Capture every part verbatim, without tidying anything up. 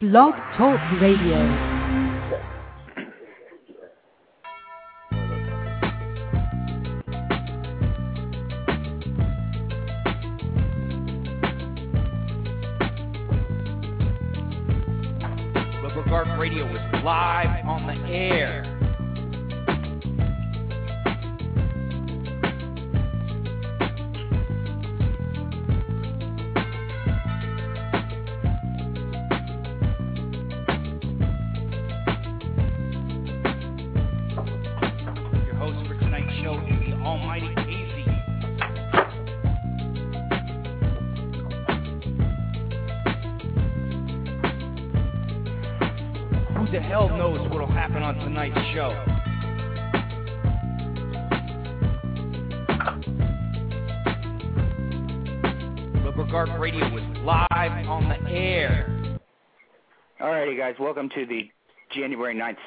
Blog Talk Radio. Radio is live on the air. Your host for tonight's show is the Almighty Easy. The hell knows what'll happen on tonight's show. Rubber Guard Radio is live on the air. Alrighty, guys, welcome to the January ninth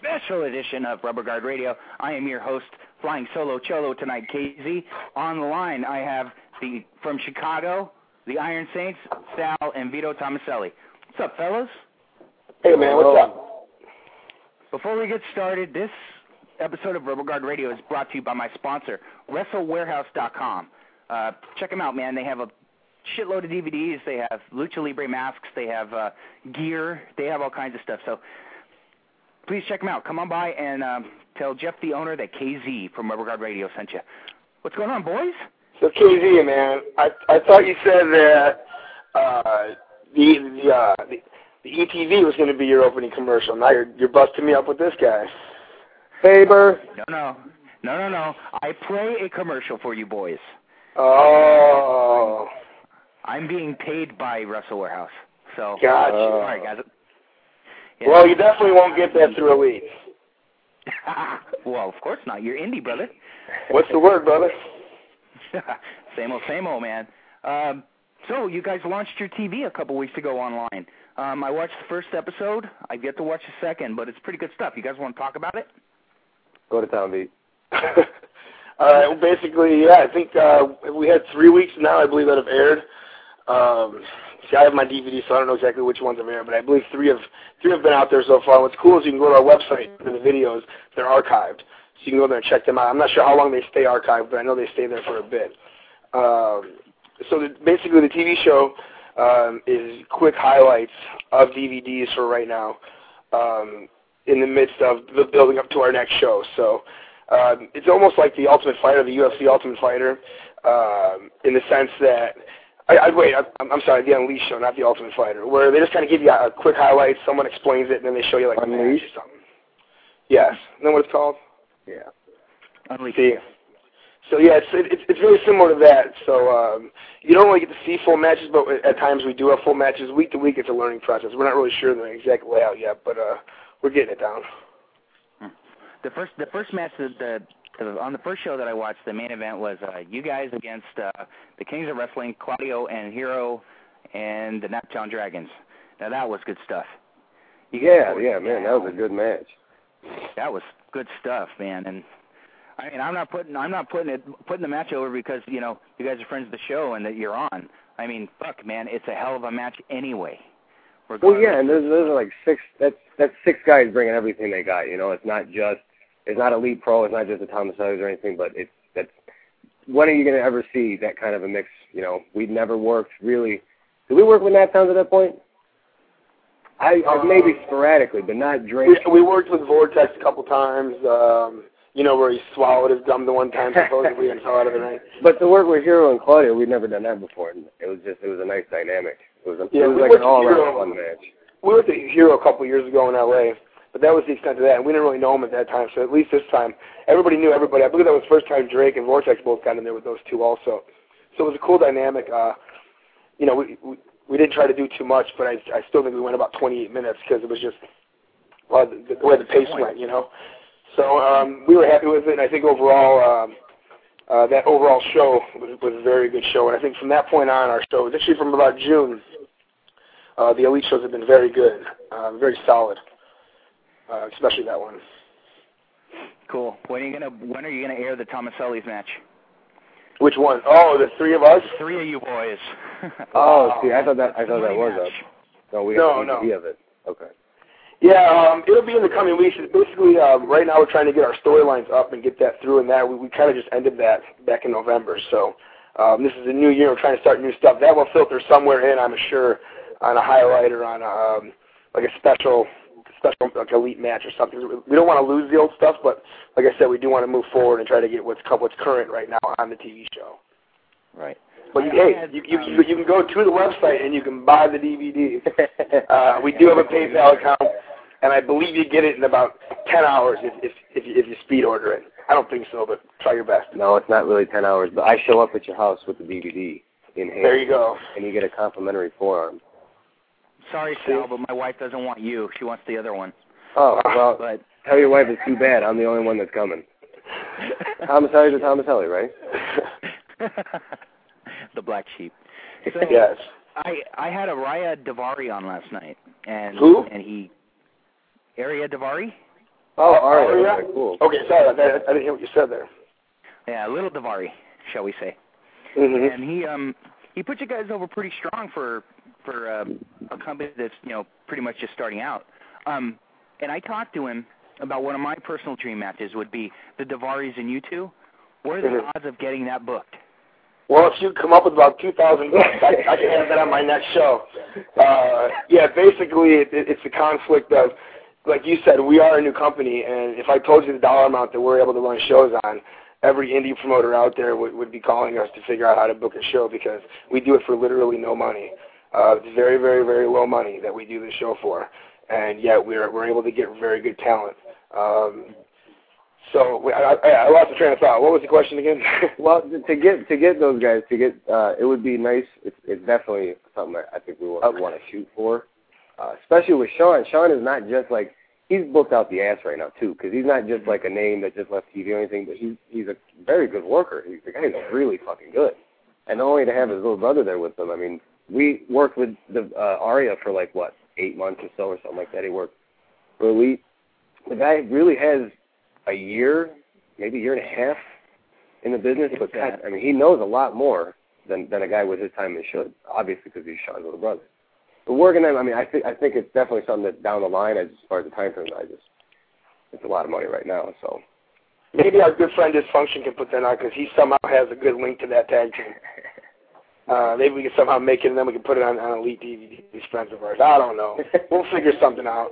special edition of Rubber Guard Radio. I am your host, flying solo cholo tonight, K Z. On the line, I have the from Chicago, the Iron Saints, Sal and Vito Tomaselli. What's up, fellas? Hey, man, what's up? Before we get started, this episode of Rubber Guard Radio is brought to you by my sponsor, Wrestle Warehouse dot com. Uh, check them out, man. They have a shitload of D V Ds. They have Lucha Libre masks. They have uh, gear. They have all kinds of stuff. So please check them out. Come on by and um, tell Jeff, the owner, that K Z from Rubber Guard Radio sent you. What's going on, boys? So, K Z, man, I I thought you said that uh, the the, uh, the The E T V was going to be your opening commercial. Now you're, you're busting me up with this guy. Faber. No, no. No, no, no. I play a commercial for you boys. Oh. I'm being paid by Wrestle Warehouse. So, gotcha. All right, guys. Yeah. Well, you definitely won't get that through Elite. Well, of course not. You're indie, brother. What's the word, brother? Same old, same old, man. Um, so, you guys launched your T V a couple weeks ago online. Um, I watched the first episode. I get to watch the second, but it's pretty good stuff. You guys want to talk about it? Go to town, Pete. All right. Well, basically, yeah, I think uh, we had three weeks now, I believe, that have aired. Um, see, I have my D V D, so I don't know exactly which ones have aired, but I believe three have, three have been out there so far. What's cool is you can go to our website for the videos. They're archived, so you can go there and check them out. I'm not sure how long they stay archived, but I know they stay there for a bit. Um, so the, basically the T V show... Um, is quick highlights of D V Ds for right now um, in the midst of the building up to our next show. So um, it's almost like the Ultimate Fighter, the U F C Ultimate Fighter, um, in the sense that, I, I, wait, I, I'm sorry, the Unleashed show, not the Ultimate Fighter, where they just kind of give you a, a quick highlight, someone explains it, and then they show you like Unleashed or something. Yes. You know what it's called? Yeah. Unleashed. See? So, yeah, it's, it's it's really similar to that. So um, you don't really get to see full matches, but at times we do have full matches. Week to week, it's a learning process. We're not really sure the exact layout yet, but uh, we're getting it down. The first the first match that the, the, on the first show that I watched, the main event was uh, you guys against uh, the Kings of Wrestling, Claudio and Hero, and the NapTown Dragons. Now, that was good stuff. You yeah, yeah, man, that was a good match. That was good stuff, man, and... I mean, I'm not putting I'm not putting it putting the match over because you know you guys are friends of the show and that you're on. I mean, fuck, man, it's a hell of a match anyway. Regardless. Well, yeah, and those those are like six. That's that's six guys bringing everything they got. You know, it's not just it's not Elite Pro, it's not just the Tomasellis or anything, but it's that's when are you going to ever see that kind of a mix? You know, we'd never worked really. Did we work with NapTown at that point? I um, maybe sporadically, but not Drake. We, we worked with Vortex a couple times. Um, You know, where he swallowed his gum the one time, supposedly, and fell out of the night. But to work with Hero and Claudio, we'd never done that before. And it was just, it was a nice dynamic. It was, a, yeah, it was we like an all-around fun match. We worked with Hero a couple years ago in L A, but that was the extent of that. And we didn't really know him at that time, so at least this time, everybody knew everybody. I believe that was the first time Drake and Vortex both got in there with those two also. So it was a cool dynamic. Uh, you know, we, we we didn't try to do too much, but I, I still think we went about twenty-eight minutes because it was just well, the, the way the pace went, you know. So um, we were happy with it, and I think overall, um, uh, that overall show was, was a very good show. And I think from that point on, our show, actually from about June, uh, the Elite shows have been very good, uh, very solid, uh, especially that one. Cool. When are you gonna When are you gonna air the Tomaselli's match? Which one? Oh, the three of us. The three of you boys. oh, see, I thought that I thought that was up. No, we no, have no. of it. Okay. Yeah, um, it'll be in the coming weeks. It's basically, um, right now we're trying to get our storylines up and get that through, and that we, we kind of just ended that back in November. So um, this is a new year. We're trying to start new stuff. That will filter somewhere in, I'm sure, on a highlight or on a, um, like a special, special like elite match or something. We don't want to lose the old stuff, but like I said, we do want to move forward and try to get what's what's current right now on the T V show. Right. But, hey, you, you, you, you can go to the website and you can buy the D V D. Uh, we do have a PayPal account, and I believe you get it in about ten hours if, if, if, you, if you speed order it. I don't think so, but try your best. No, it's not really ten hours, but I show up at your house with the D V D in hand. There you go. And you get a complimentary forearm. Sorry, Sal, but my wife doesn't want you. She wants the other one. Oh, well, but tell your wife it's too bad. I'm the only one that's coming. Tomaselli's a Tomaselli, right? The black sheep. So yes. I I had a Raya Daivari on last night, and Who? and he, Aria Daivari. Oh, Aria. Okay, cool. Okay, sorry, I, I didn't hear what you said there. Yeah, little Daivari, shall we say? Mm-hmm. And he um he put you guys over pretty strong for for um, a company that's you know pretty much just starting out. Um, and I talked to him about one of my personal dream matches would be the Daivaris and you two. What are the mm-hmm. odds of getting that booked? Well, if you come up with about two thousand bucks, I, I can have that on my next show. Uh, yeah, basically, it, it, it's a conflict of, like you said, we are a new company, and if I told you the dollar amount that we're able to run shows on, every indie promoter out there would, would be calling us to figure out how to book a show because we do it for literally no money. Uh, it's very, very, very low money that we do this show for, and yet we're we're able to get very good talent. Um So I, I, I lost the train of thought. What was the question again? Well, to get to get those guys to get, uh, it would be nice. It's, it's definitely something I think we want, okay. want to shoot for, uh, especially with Sean. Sean is not just like he's booked out the ass right now too, because he's not just like a name that just left T V or anything. But he's he's a very good worker. He's the guy's really fucking good, and only to have his little brother there with him. I mean, we worked with the uh, Aria for like what eight months or so or something like that. He worked for Elite. The guy really has a year, maybe a year and a half in the business, but God, I mean, he knows a lot more than, than a guy with his time and should, obviously, because he's Sean's little brother. But working on, I mean, I think I think it's definitely something that down the line, as far as the time frame, I just it's a lot of money right now. So maybe our good friend Dysfunction can put that on because he somehow has a good link to that tag team. Uh, maybe we can somehow make it, and then we can put it on, on Elite D V Ds. These friends of ours, I don't know. We'll figure something out.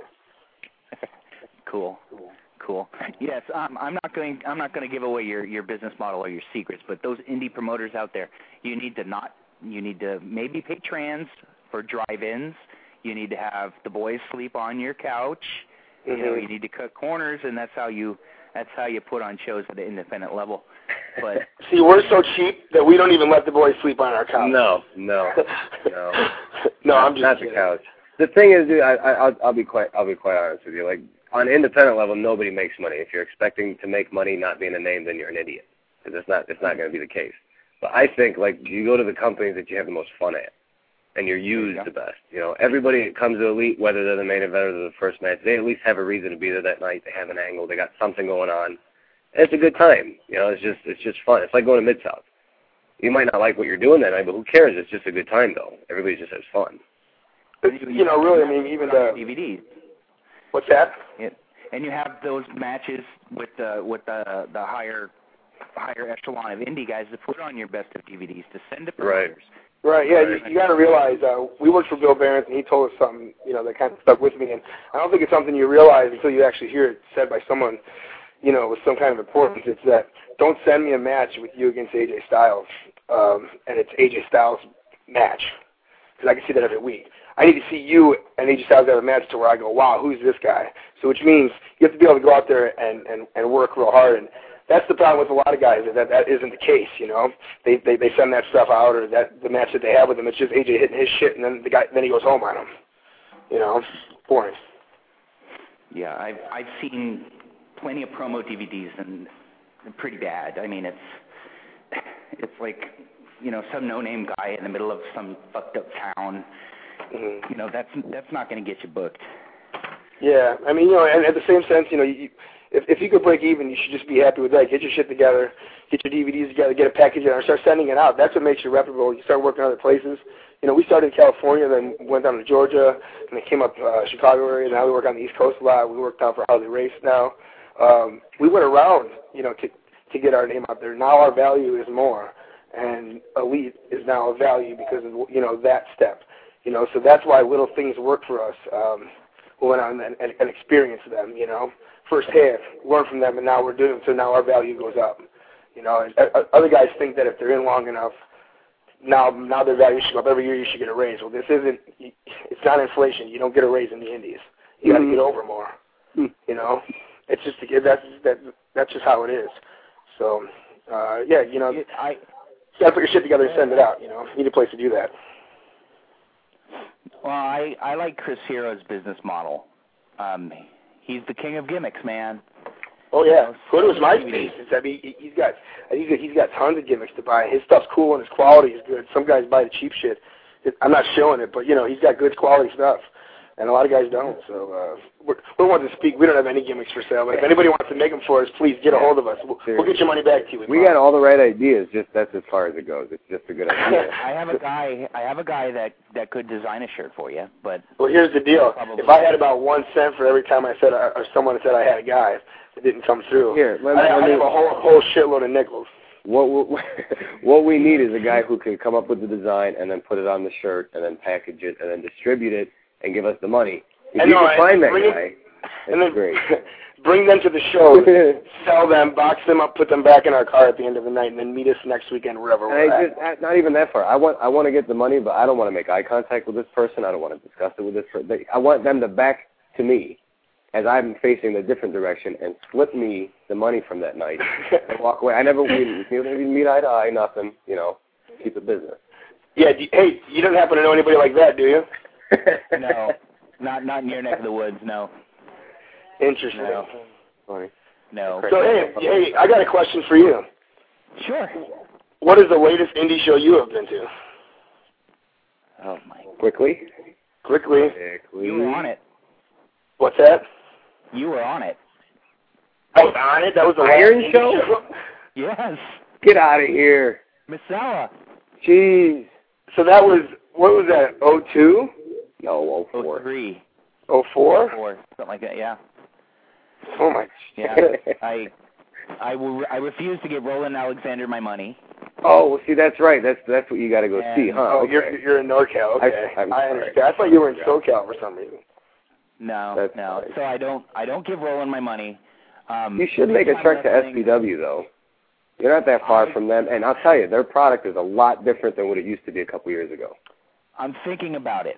Cool. Cool. Cool. Yes, um, I'm not going. I'm not going to give away your, your business model or your secrets. But those indie promoters out there, you need to not. You need to maybe pay trans for drive-ins. You need to have the boys sleep on your couch. Mm-hmm. You know, you need to cut corners, and that's how you. That's how you put on shows at the independent level. But see, we're so cheap that we don't even let the boys sleep on our couch. No, no, no, no. I'm just not kidding. The couch. The thing is, dude, I, I, I'll, I'll be quite. I'll be quite honest with you. Like, on an independent level, nobody makes money. If you're expecting to make money not being a name, then you're an idiot, because it's not, it's not going to be the case. But I think, like, you go to the companies that you have the most fun at, and you're used yeah. the best. You know, everybody that comes to Elite, whether they're the main event or the first match, they at least have a reason to be there that night. They have an angle. They got something going on. And it's a good time. You know, it's just it's just fun. It's like going to Mid-South. You might not like what you're doing that night, but who cares? It's just a good time, though. Everybody just has fun. You know, really, I mean, even the D V Ds. What's that? Yeah. And you have those matches with the with the the higher higher echelon of indie guys to put on your best of D V Ds to send to promoters. Right. Right. Yeah. You, you got to realize uh, we worked for Bill Barron, and he told us something you know that kind of stuck with me. And I don't think it's something you realize until you actually hear it said by someone you know with some kind of importance. It's that don't send me a match with you against A J Styles, um, and it's A J Styles match because I can see that every week. I need to see you and A J Styles have a match to where I go, wow, who's this guy? So which means you have to be able to go out there and, and, and work real hard. And that's the problem with a lot of guys is that that isn't the case, you know. They, they they send that stuff out or that the match that they have with them, it's just A J hitting his shit and then the guy then he goes home on him. You know, boring. Yeah, I've I've seen plenty of promo D V Ds and they're pretty bad. I mean, it's it's like you know some no-name guy in the middle of some fucked up town. You know, that's that's not going to get you booked. Yeah, I mean, you know, and at the same sense, you know, you, if, if you could break even, you should just be happy with that. Get your shit together, get your D V Ds together, get a package out, and start sending it out. That's what makes you reputable. You start working other places. You know, we started in California, then went down to Georgia, and then came up to uh, Chicago area. Now we work on the East Coast a lot. We work down for Harley Race now. Um, we went around, you know, to to get our name out there. Now our value is more, and Elite is now a value because of, you know, that step. You know, so that's why little things work for us. Um, we went out and, and, and experienced them, you know, firsthand, learned from them, and now we're doing it, so now our value goes up. You know, and, uh, other guys think that if they're in long enough, now now their value should go up. Every year you should get a raise. Well, this isn't, it's not inflation. You don't get a raise in the indies. You got to mm-hmm. get over more, mm-hmm. you know. It's just, that's, that, that's just how it is. So, uh, yeah, you know, I, you got to put your shit together and send it out, you know. You need a place to do that. Well, I, I like Chris Hero's business model. Um, he's the king of gimmicks, man. Oh yeah, go to his MySpace. I mean, he's got he's got, he's got tons of gimmicks to buy. His stuff's cool and his quality is good. Some guys buy the cheap shit. I'm not showing it, but you know, he's got good quality stuff, and a lot of guys don't. So uh, we're, we're wanting to speak. We don't have any gimmicks for sale, but if anybody wants to make them for us, please get a hold of us. We'll, we'll get your money back to you. We got all the right ideas. Just that's as far as it goes. It's just a good idea. I have a guy. I have a guy that, that could design a shirt for you. But well, here's the deal. If I had about one cent for every time I said I, or someone said I had a guy, it didn't come through. Here, let me, I, I have a whole whole shitload of nickels. What we, what we need is a guy who can come up with the design and then put it on the shirt and then package it and then distribute it and give us the money. If and you no, can find that guy, it, that's and then great. Bring them to the show, sell them, box them up, put them back in our car at the end of the night, and then meet us next weekend wherever and we're I at. Just, not even that far. I want I want to get the money, but I don't want to make eye contact with this person. I don't want to discuss it with this person. I want them to back to me as I'm facing a different direction, and slip me the money from that night and walk away. I never we, we don't even meet eye to eye, nothing, you know, keep it business. Yeah, do, hey, you don't happen to know anybody like that, do you? No, not not in your neck of the woods, no. Interesting. No. Funny. No. So, hey, hey, I got a question for you. Sure. What is the latest indie show you have been to? Oh, my. Quickly? Quickly. Quickly. You were on it. What's that? You were on it. I was on it? That was the Iron show? show? Yes. Get out of here. Misella. Jeez. So that was, what was that, oh two? No, oh four. oh three. oh four? oh four, something like that, yeah. So much. Yeah. I I, will, I refuse to give Roland Alexander my money. Oh, well, see, that's right. That's that's what you got to go and, see, huh? Oh, okay. you're, you're in NorCal. Okay. I, I understand. Sorry. I thought you were in SoCal for some reason. No, that's no. Right. So I don't I don't give Roland my money. Um, you should make a trek to S B W, though. You're not that far I, from them. And I'll tell you, their product is a lot different than what it used to be a couple years ago. I'm thinking about it.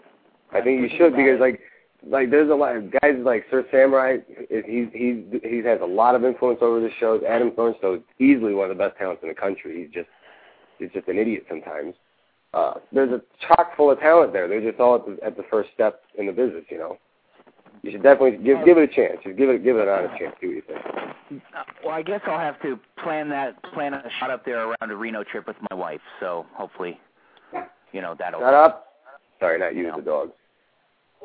I I'm think you should because, it. like, Like there's a lot of guys like Sir Samurai. He's he's he has a lot of influence over the shows. Adam Thornstow is easily one of the best talents in the country. He's just he's just an idiot sometimes. Uh, there's a chock full of talent there. They're just all at the, at the first step in the business. You know, you should definitely give give it a chance. Just give it give it an honest chance. See what you think. Well, I guess I'll have to plan that plan a shot up there around a Reno trip with my wife. So hopefully, you know that'll. Shut up. Sorry, not you, you know. The dogs.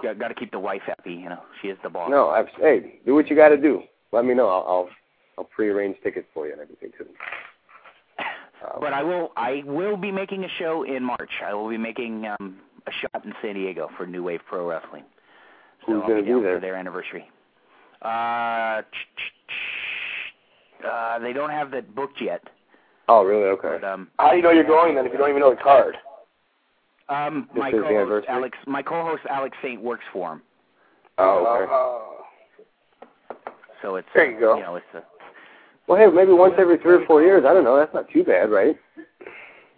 Got to keep the wife happy, you know. She is the boss. No, I've, hey, do what you got to do. Let me know. I'll, I'll I'll prearrange tickets for you and everything too. Um, but I will I will be making a show in March. I will be making um, a shot in San Diego for New Wave Pro Wrestling. So who's going to do that for their anniversary? Uh, uh, they don't have that booked yet. Oh, really? Okay. But, um, how do you know you're going then if you don't even know the card? Um, my co-host Alex, my co-host Alex Saint works for him. Oh, okay. So it's there. You uh, go. You know, it's a, well, hey, maybe once every three or four years. I don't know. That's not too bad, right?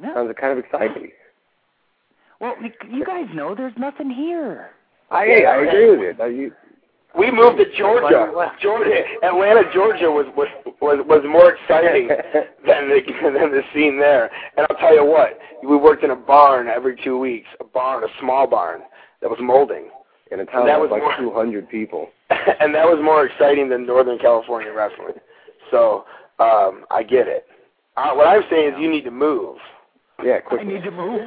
No. Sounds kind of exciting. Well, you guys know there's nothing here. I yeah, I agree with you. you. We moved to Georgia. Georgia, Atlanta, Georgia was was was, was more exciting than the than the scene there. And I'll tell you what, we worked in a barn every two weeks, a barn, a small barn that was molding. In a town of like two hundred people. And that was more exciting than Northern California wrestling. So um, I get it. Uh, what I'm saying is, you need to move. Yeah, quickly. I need to move.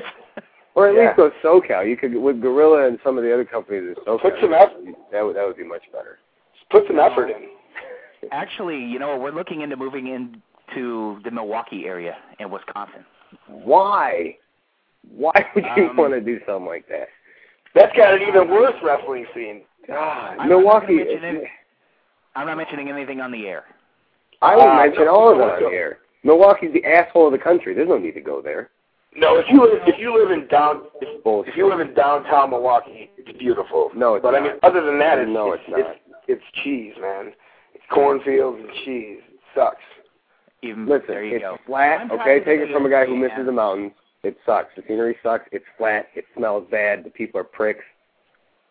Or at yeah. least go SoCal. You could with Gorilla and some of the other companies in SoCal. Put some effort. That would that would be much better. Just put some effort in. Actually, you know, we're looking into moving into the Milwaukee area in Wisconsin. Why? Why would you um, want to do something like that? That's got an even worse wrestling scene. God, I'm Milwaukee. Not mention I'm not mentioning anything on the air. I would uh, mention all of it on the air. Milwaukee's the asshole of the country. There's no need to go there. No, if you live, if you live in down if, if you live in downtown Milwaukee, it's beautiful. No, it's but not. I mean, other than that, it's no, it's, it's not. It's, it's cheese, man. It's cornfields and cheese. It sucks. Even, Listen, there you it's go. flat. Okay, take it from a guy who misses yeah. the mountains. It sucks. The scenery sucks. It's flat. It smells bad. The people are pricks.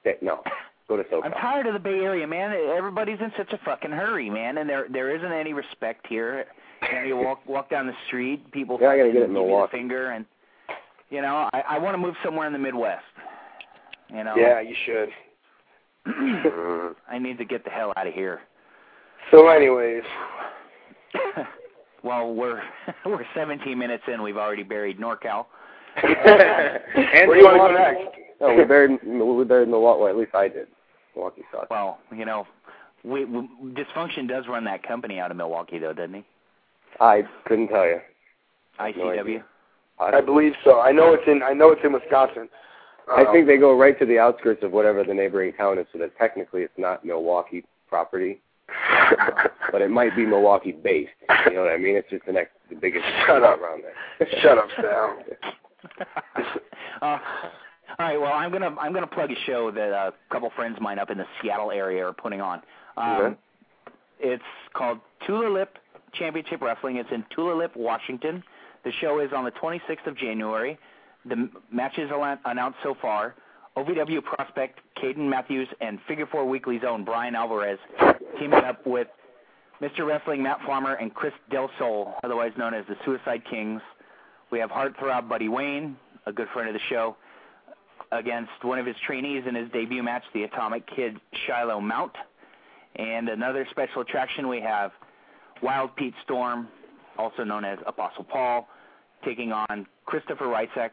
That, no. Go to SoCal. I'm tired of the Bay Area, man. Everybody's in such a fucking hurry, man, and there there isn't any respect here. And you walk walk down the street, people yeah, I gotta get it in Milwaukee. Give me the finger, and you know, I, I want to move somewhere in the Midwest. You know. Yeah, you should. I need to get the hell out of here. So, anyways. Well, we're we're seventeen minutes in. We've already buried NorCal. Uh, and where do you want to go next? No, we buried we buried Milwaukee. Well, at least I did. Milwaukee sucks. Well, you know, we, we Dysfunction does run that company out of Milwaukee, though, doesn't he? I couldn't tell you. I C W. No I believe so. I know it's in. I know it's in Wisconsin. Uh, I think they go right to the outskirts of whatever the neighboring town is, so that technically it's not Milwaukee property. But it might be Milwaukee-based. You know what I mean? It's just the next, the biggest. Shut up around there. Shut up, Sal. uh, all right. Well, I'm gonna I'm gonna plug a show that a couple friends of mine up in the Seattle area are putting on. Um, mm-hmm. It's called Tulalip Championship Wrestling. It's in Tulalip, Washington. The show is on the twenty-sixth of January. The matches announced so far: O V W prospect Caden Matthews and Figure Four Weekly's own Brian Alvarez teaming up with Mister Wrestling Matt Farmer and Chris Del Sol, otherwise known as the Suicide Kings. We have Heartthrob Buddy Wayne, a good friend of the show, against one of his trainees in his debut match, the Atomic Kid Shiloh Mount. And another special attraction, we have Wild Pete Storm, also known as Apostle Paul, taking on Christopher Rycek.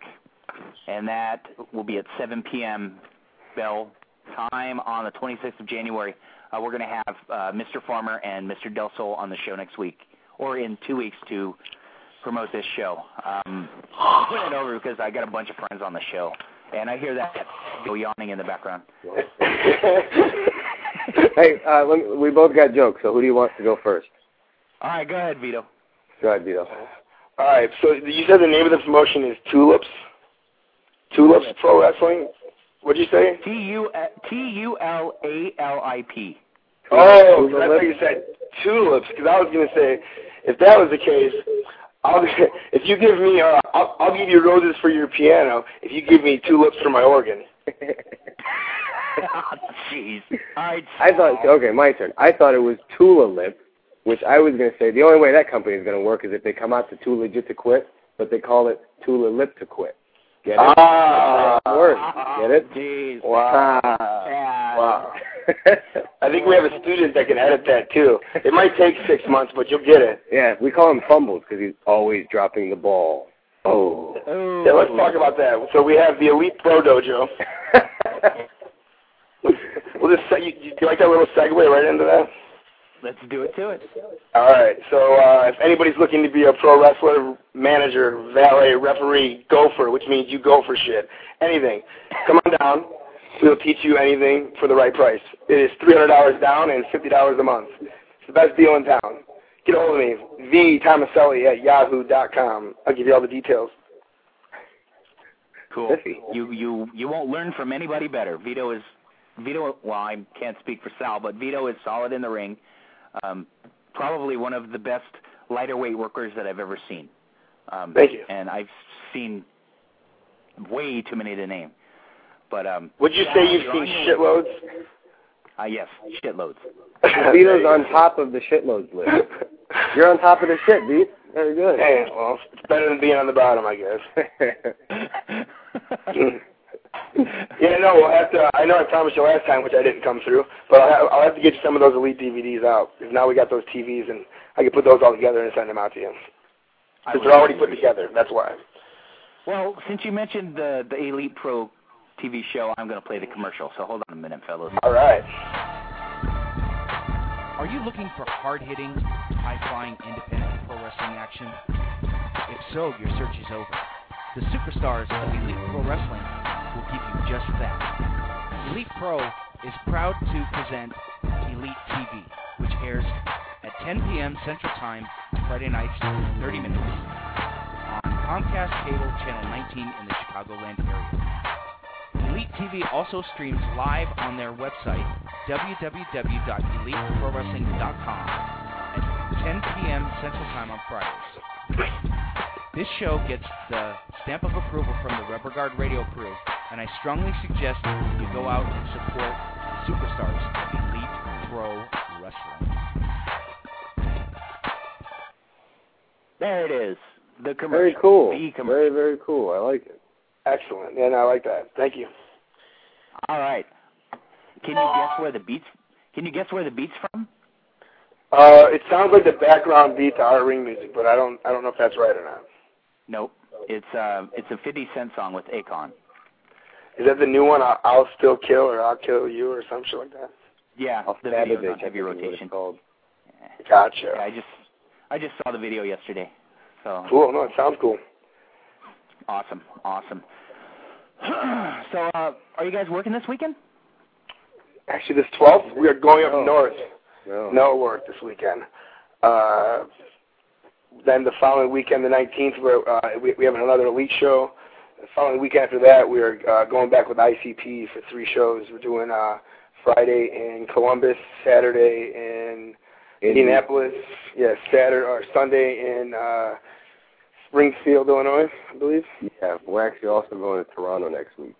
And that will be at seven p.m. Bell time on the twenty-sixth of January. Uh, we're going to have uh, Mister Farmer and Mister Del Sol on the show next week, or in two weeks to promote this show. Um, I'm putting it over because I got a bunch of friends on the show, and I hear that yawning in the background. Hey, uh, let me, we both got jokes, so who do you want to go first? All right, go ahead, Vito. Go ahead, Vito. All right, so you said the name of the promotion is Tulips? Tulips Pro Wrestling? What'd you say? T U L A L I P. Oh, because I thought you said tulips, because I was going to say, if that was the case, I'll, if you give me, uh, I'll, I'll give you roses for your piano if you give me tulips for my organ. Oh, jeez. I thought, okay, my turn. I thought it was Tulalip, which I was going to say, the only way that company is going to work is if they come out to Too Legit to Quit, but they call it Tulalip to Quit. Get it? Ah, ah, Get it? Geez. Wow. Yeah. Wow. I think we have a student that can edit that, too. It might take six months, but you'll get it. Yeah, we call him Fumbles because he's always dropping the ball. Oh. Ooh. Yeah, let's talk about that. So we have the Elite Pro Dojo. We'll just say, you, you like that little segue right into that? Let's do it to it. All right. So uh, if anybody's looking to be a pro wrestler, manager, valet, referee, gopher, which means you go for shit, anything, come on down. We'll teach you anything for the right price. It is three hundred dollars down and fifty dollars a month. It's the best deal in town. Get a hold of me, v tomaselli at yahoo dot com. I'll give you all the details. Cool. You, you, you won't learn from anybody better. Vito is, Vito, well, I can't speak for Sal, but Vito is solid in the ring. Um, probably one of the best lighter weight workers that I've ever seen. Um, Thank you. And I've seen way too many to name. But um, would you say you've seen shitloads? Uh, yes, shitloads. Vito's on top of the shitloads list. You're on top of the shit, Vito. Very good. Hey, well, it's better than being on the bottom, I guess. Yeah, no, we'll have to, I know I promised you last time, which I didn't come through, but I'll have, I'll have to get you some of those Elite D V Ds out, because now we got those T Vs, and I can put those all together and send them out to you. Because they're already put together, that's why. Well, since you mentioned the, the Elite Pro T V show, I'm going to play the commercial, so hold on a minute, fellas. All right. Are you looking for hard-hitting, high-flying, independent pro wrestling action? If so, your search is over. The superstars of Elite Pro Wrestling will give you just that. Elite Pro is proud to present Elite T V, which airs at ten p.m. Central Time, Friday nights, thirty minutes, on Comcast Cable Channel nineteen in the Chicagoland area. Elite T V also streams live on their website, w w w dot elite pro wrestling dot com, at ten p.m. Central Time on Fridays. This show gets the stamp of approval from the Rubber Guard Radio crew, and I strongly suggest you go out and support the superstars of Elite Pro Wrestling. There it is. The commercial. Very cool. The commercial. Very, very cool. I like it. Excellent. And I like that. Thank you. All right. Can you guess where the beat's Can you guess where the beat's from? Uh, it sounds like the background beat to our ring music, but I don't. I don't know if that's right or not. Nope. It's uh, it's a fifty cent song with Akon. Is that the new one? I'll, I'll still kill, or I'll kill you, or some shit like that. Yeah, I'll the video is on heavy rotation. Gotcha. Yeah, I just I just saw the video yesterday. So cool. No, it sounds cool. Awesome. Awesome. So, uh, are you guys working this weekend? Actually, this twelfth, we are going up no. north. No. no work this weekend. Uh, then the following weekend, the nineteenth, we're, uh, we, we have another Elite show. The following weekend after that, we are uh, going back with I C P for three shows. We're doing uh, Friday in Columbus, Saturday in Indianapolis, yeah, Saturday or Sunday in uh, Springfield, Illinois, I believe. Yeah, we're actually also going to Toronto next week.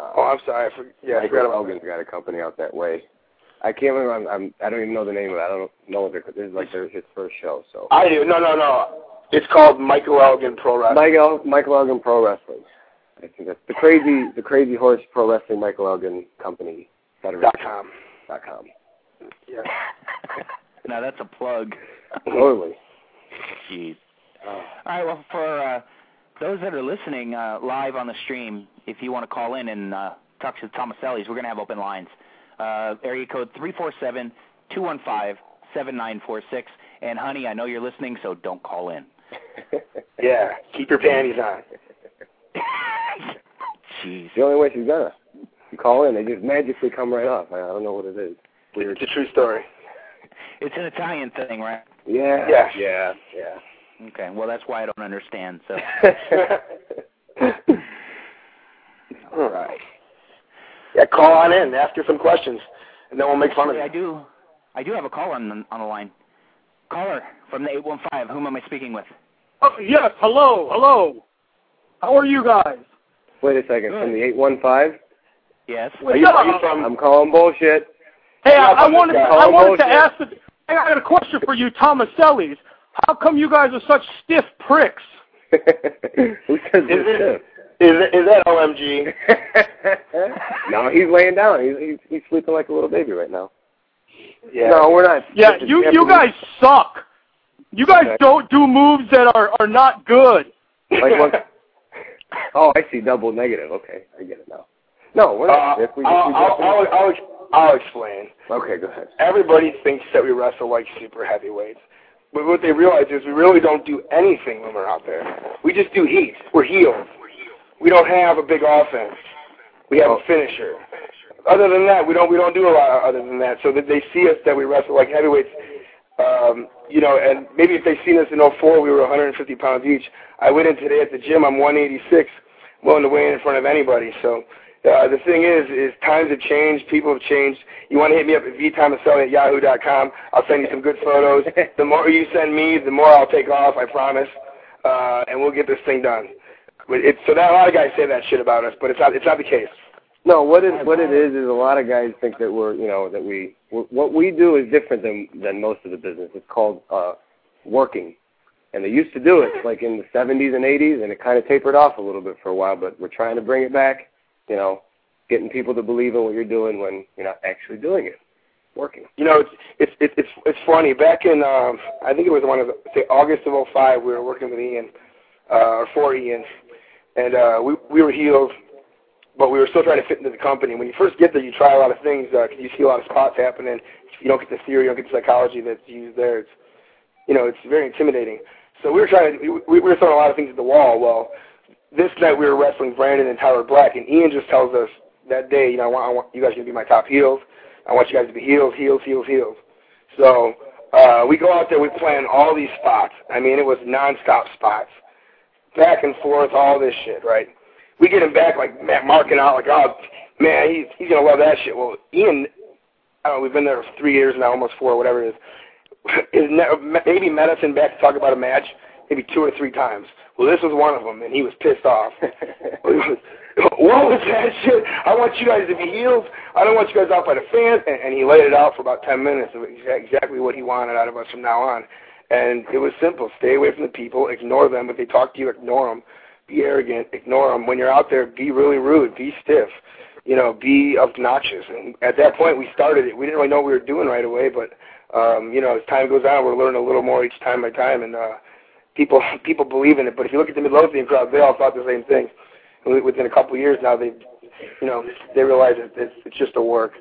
Uh, oh, I'm sorry. I for, yeah, Michael I forgot about Elgin's that. Got a company out that way. I can't remember. I'm, I'm, I don't even know the name of it. I don't know what they're This is like their, his first show. So I do. No, no, no. It's called Michael Elgin Pro Wrestling. Michael Michael Elgin Pro Wrestling. I think that's the crazy the crazy horse pro wrestling Michael Elgin company. Dot com. Dot com. Yeah. Now that's a plug. Totally. Jeez. Oh. All right. Well, for uh, those that are listening uh, live on the stream, if you want to call in and uh, talk to the Tomasellis, we're going to have open lines. Uh, area code three four seven, two one five, seven nine four six. And, honey, I know you're listening, so don't call in. Yeah, keep your panties on. Jeez. The only way she's going to. You call in, they just magically come right off. I don't know what it is. Weird. It's a true story. It's an Italian thing, right? Yeah. Yeah. Yeah. Yeah. Okay, well, that's why I don't understand, so... All right. Yeah, call on in, ask her some questions, and then we'll make fun of you. I do, I do have a call on the, on the line. Caller from the eight one five. Whom am I speaking with? Oh, yes. Hello. Hello. How are you guys? Wait a second. Good. From the eight one five? Yes. Are you, are you from? I'm calling bullshit. Hey, I, I wanted, I wanted to ask. The, I got a question for you, Tomasellis. How come you guys are such stiff pricks? Who says stiff? Is that, is that O M G? No, he's laying down. He's, he's he's sleeping like a little baby right now. Yeah. No, we're not. Yeah, you you guys suck. You guys okay. don't do moves that are, are not good. Like one, oh, I see double negative. Okay, I get it now. No, we're not. Uh, if we, I'll, we I'll, I'll, I'll, I'll explain. Okay, go ahead. Everybody thinks that we wrestle like super heavyweights. But what they realize is we really don't do anything when we're out there. We just do heat. We're heels. We don't have a big offense. We have a finisher. Other than that, we don't we don't do a lot other than that. So that they see us that we wrestle like heavyweights, um, you know. And maybe if they seen us in oh four, we were one hundred fifty pounds each. I went in today at the gym. I'm one eighty-six, willing to weigh in in front of anybody. So uh, the thing is, is times have changed. People have changed. You want to hit me up at v tomaselli at yahoo dot com. I'll send you some good photos. The more you send me, the more I'll take off. I promise. Uh, and we'll get this thing done. It's, so that a lot of guys say that shit about us, but it's not it's not the case. No, what it what it is is a lot of guys think that we're you know that we what we do is different than than most of the business. It's called uh, working, and they used to do it like in the seventies and eighties, and it kind of tapered off a little bit for a while. But we're trying to bring it back, you know, getting people to believe in what you're doing when you're not actually doing it, working. You know, it's it's it's it's funny. Back in um, I think it was one of the, say August of oh five, we were working with Ian uh, or for Ian. And uh, we we were healed. but we were still trying to fit into the company. When you first get there, you try a lot of things because uh, you see a lot of spots happening. You don't get the theory, you don't get the psychology that's used there. It's, you know, it's very intimidating. So we were trying to, we, we were throwing a lot of things at the wall. Well, this night we were wrestling Brandon and Tyler Black, and Ian just tells us that day, you know, I want, I want you guys to be my top heels. I want you guys to be heels, heels, heels, heels. So uh, we go out there, we plan all these spots. I mean, it was nonstop spots, back and forth, all this shit, right? We get him back like marking out, like, oh, man, he's, he's going to love that shit. Well, Ian, I don't know, we've been there three years now, almost four, whatever it is, is ne- maybe met us in back to talk about a match maybe two or three times. Well, this was one of them, and he was pissed off. What was that shit? I want you guys to be heels. I don't want you guys out by the fans. And, and he laid it out for about ten minutes of exactly what he wanted out of us from now on. And it was simple. Stay away from the people. Ignore them. If they talk to you, ignore them. Be arrogant. Ignore them. When you're out there, be really rude. Be stiff. You know, be obnoxious. And at that point, we started it. We didn't really know what we were doing right away, but, um, you know, as time goes on, we're learning a little more each time by time. And uh, people people believe in it. But if you look at the Midlothian crowd, they all thought the same thing. And within a couple of years now, they, you know, they realize that it's, it's just a work.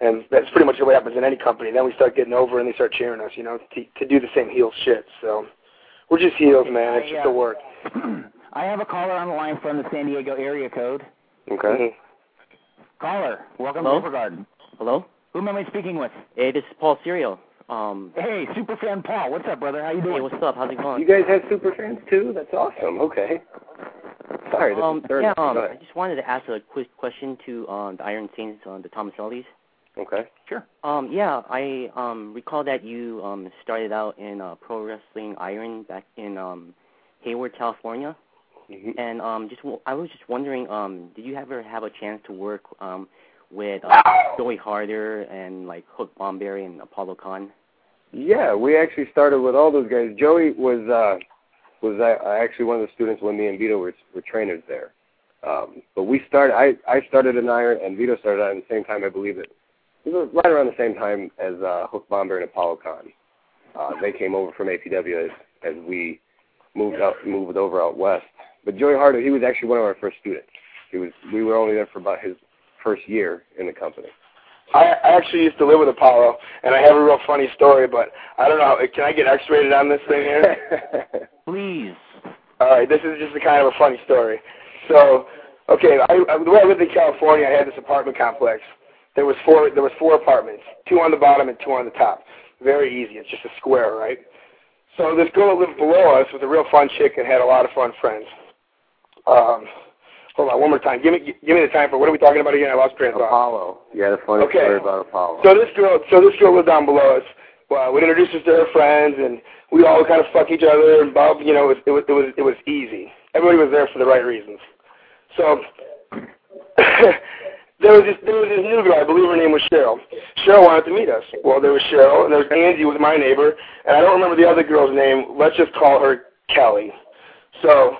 And that's pretty much what happens in any company. Then we start getting over and they start cheering us, you know, to, to do the same heel shit. So we're just heels, man. It's just a work. I have a caller on the line from the San Diego area code. Okay. Mm-hmm. Caller, welcome Hello? to Rubber Guard. Hello? Who am I speaking with? Hey, this is Paul Serial. Um, hey, Superfan Paul. What's up, brother? How you doing? Hey, what's up? How's it going? You guys have Superfans, too? That's awesome. Okay. Sorry. This um, is yeah, um, I just wanted to ask a quick question to um, the Iron Saints, uh, the Tomasellis. Okay. Sure. Um, yeah, I um, recall that you um, started out in uh, pro wrestling Iron back in um, Hayward, California, mm-hmm. and um, just w- I was just wondering, um, did you ever have a chance to work um, with uh, Joey Harder and like Hook Bomber and Apollo Khan? Yeah, we actually started with all those guys. Joey was uh, was uh, actually one of the students when me and Vito were, were trainers there. Um, but we started. I, I started in Iron, and Vito started out at the same time, I believe it. It was right around the same time as uh, Hook Bomber and Apollo Khan. Uh, they came over from A P W as, as we moved up, moved over out west. But Joey Harder, he was actually one of our first students. He was. We were only there for about his first year in the company. I, I actually used to live with Apollo, and I have a real funny story, but I don't know. Can I get X-rated on this thing here? Please. All right, this is just a kind of a funny story. So, okay, I, I, the way I lived in California, I had this apartment complex. There was four. There was four apartments, two on the bottom and two on the top. Very easy. It's just a square, right? So this girl that lived below us was a real fun chick and had a lot of fun friends. Um, hold on, one more time. Give me, give me the time for what are we talking about again? I lost train of thought. Apollo. Yeah, the funny okay. story about Apollo. So this girl, so this girl lived down below us. Well, we introduced us to her friends, and we all kind of fuck each other and bub. You know, it was, it was, it was easy. Everybody was there for the right reasons. So. There was, this, there was this new girl, I believe her name was Cheryl. Cheryl wanted to meet us. Well, there was Cheryl, and there was Angie, was my neighbor, and I don't remember the other girl's name. Let's just call her Kelly. So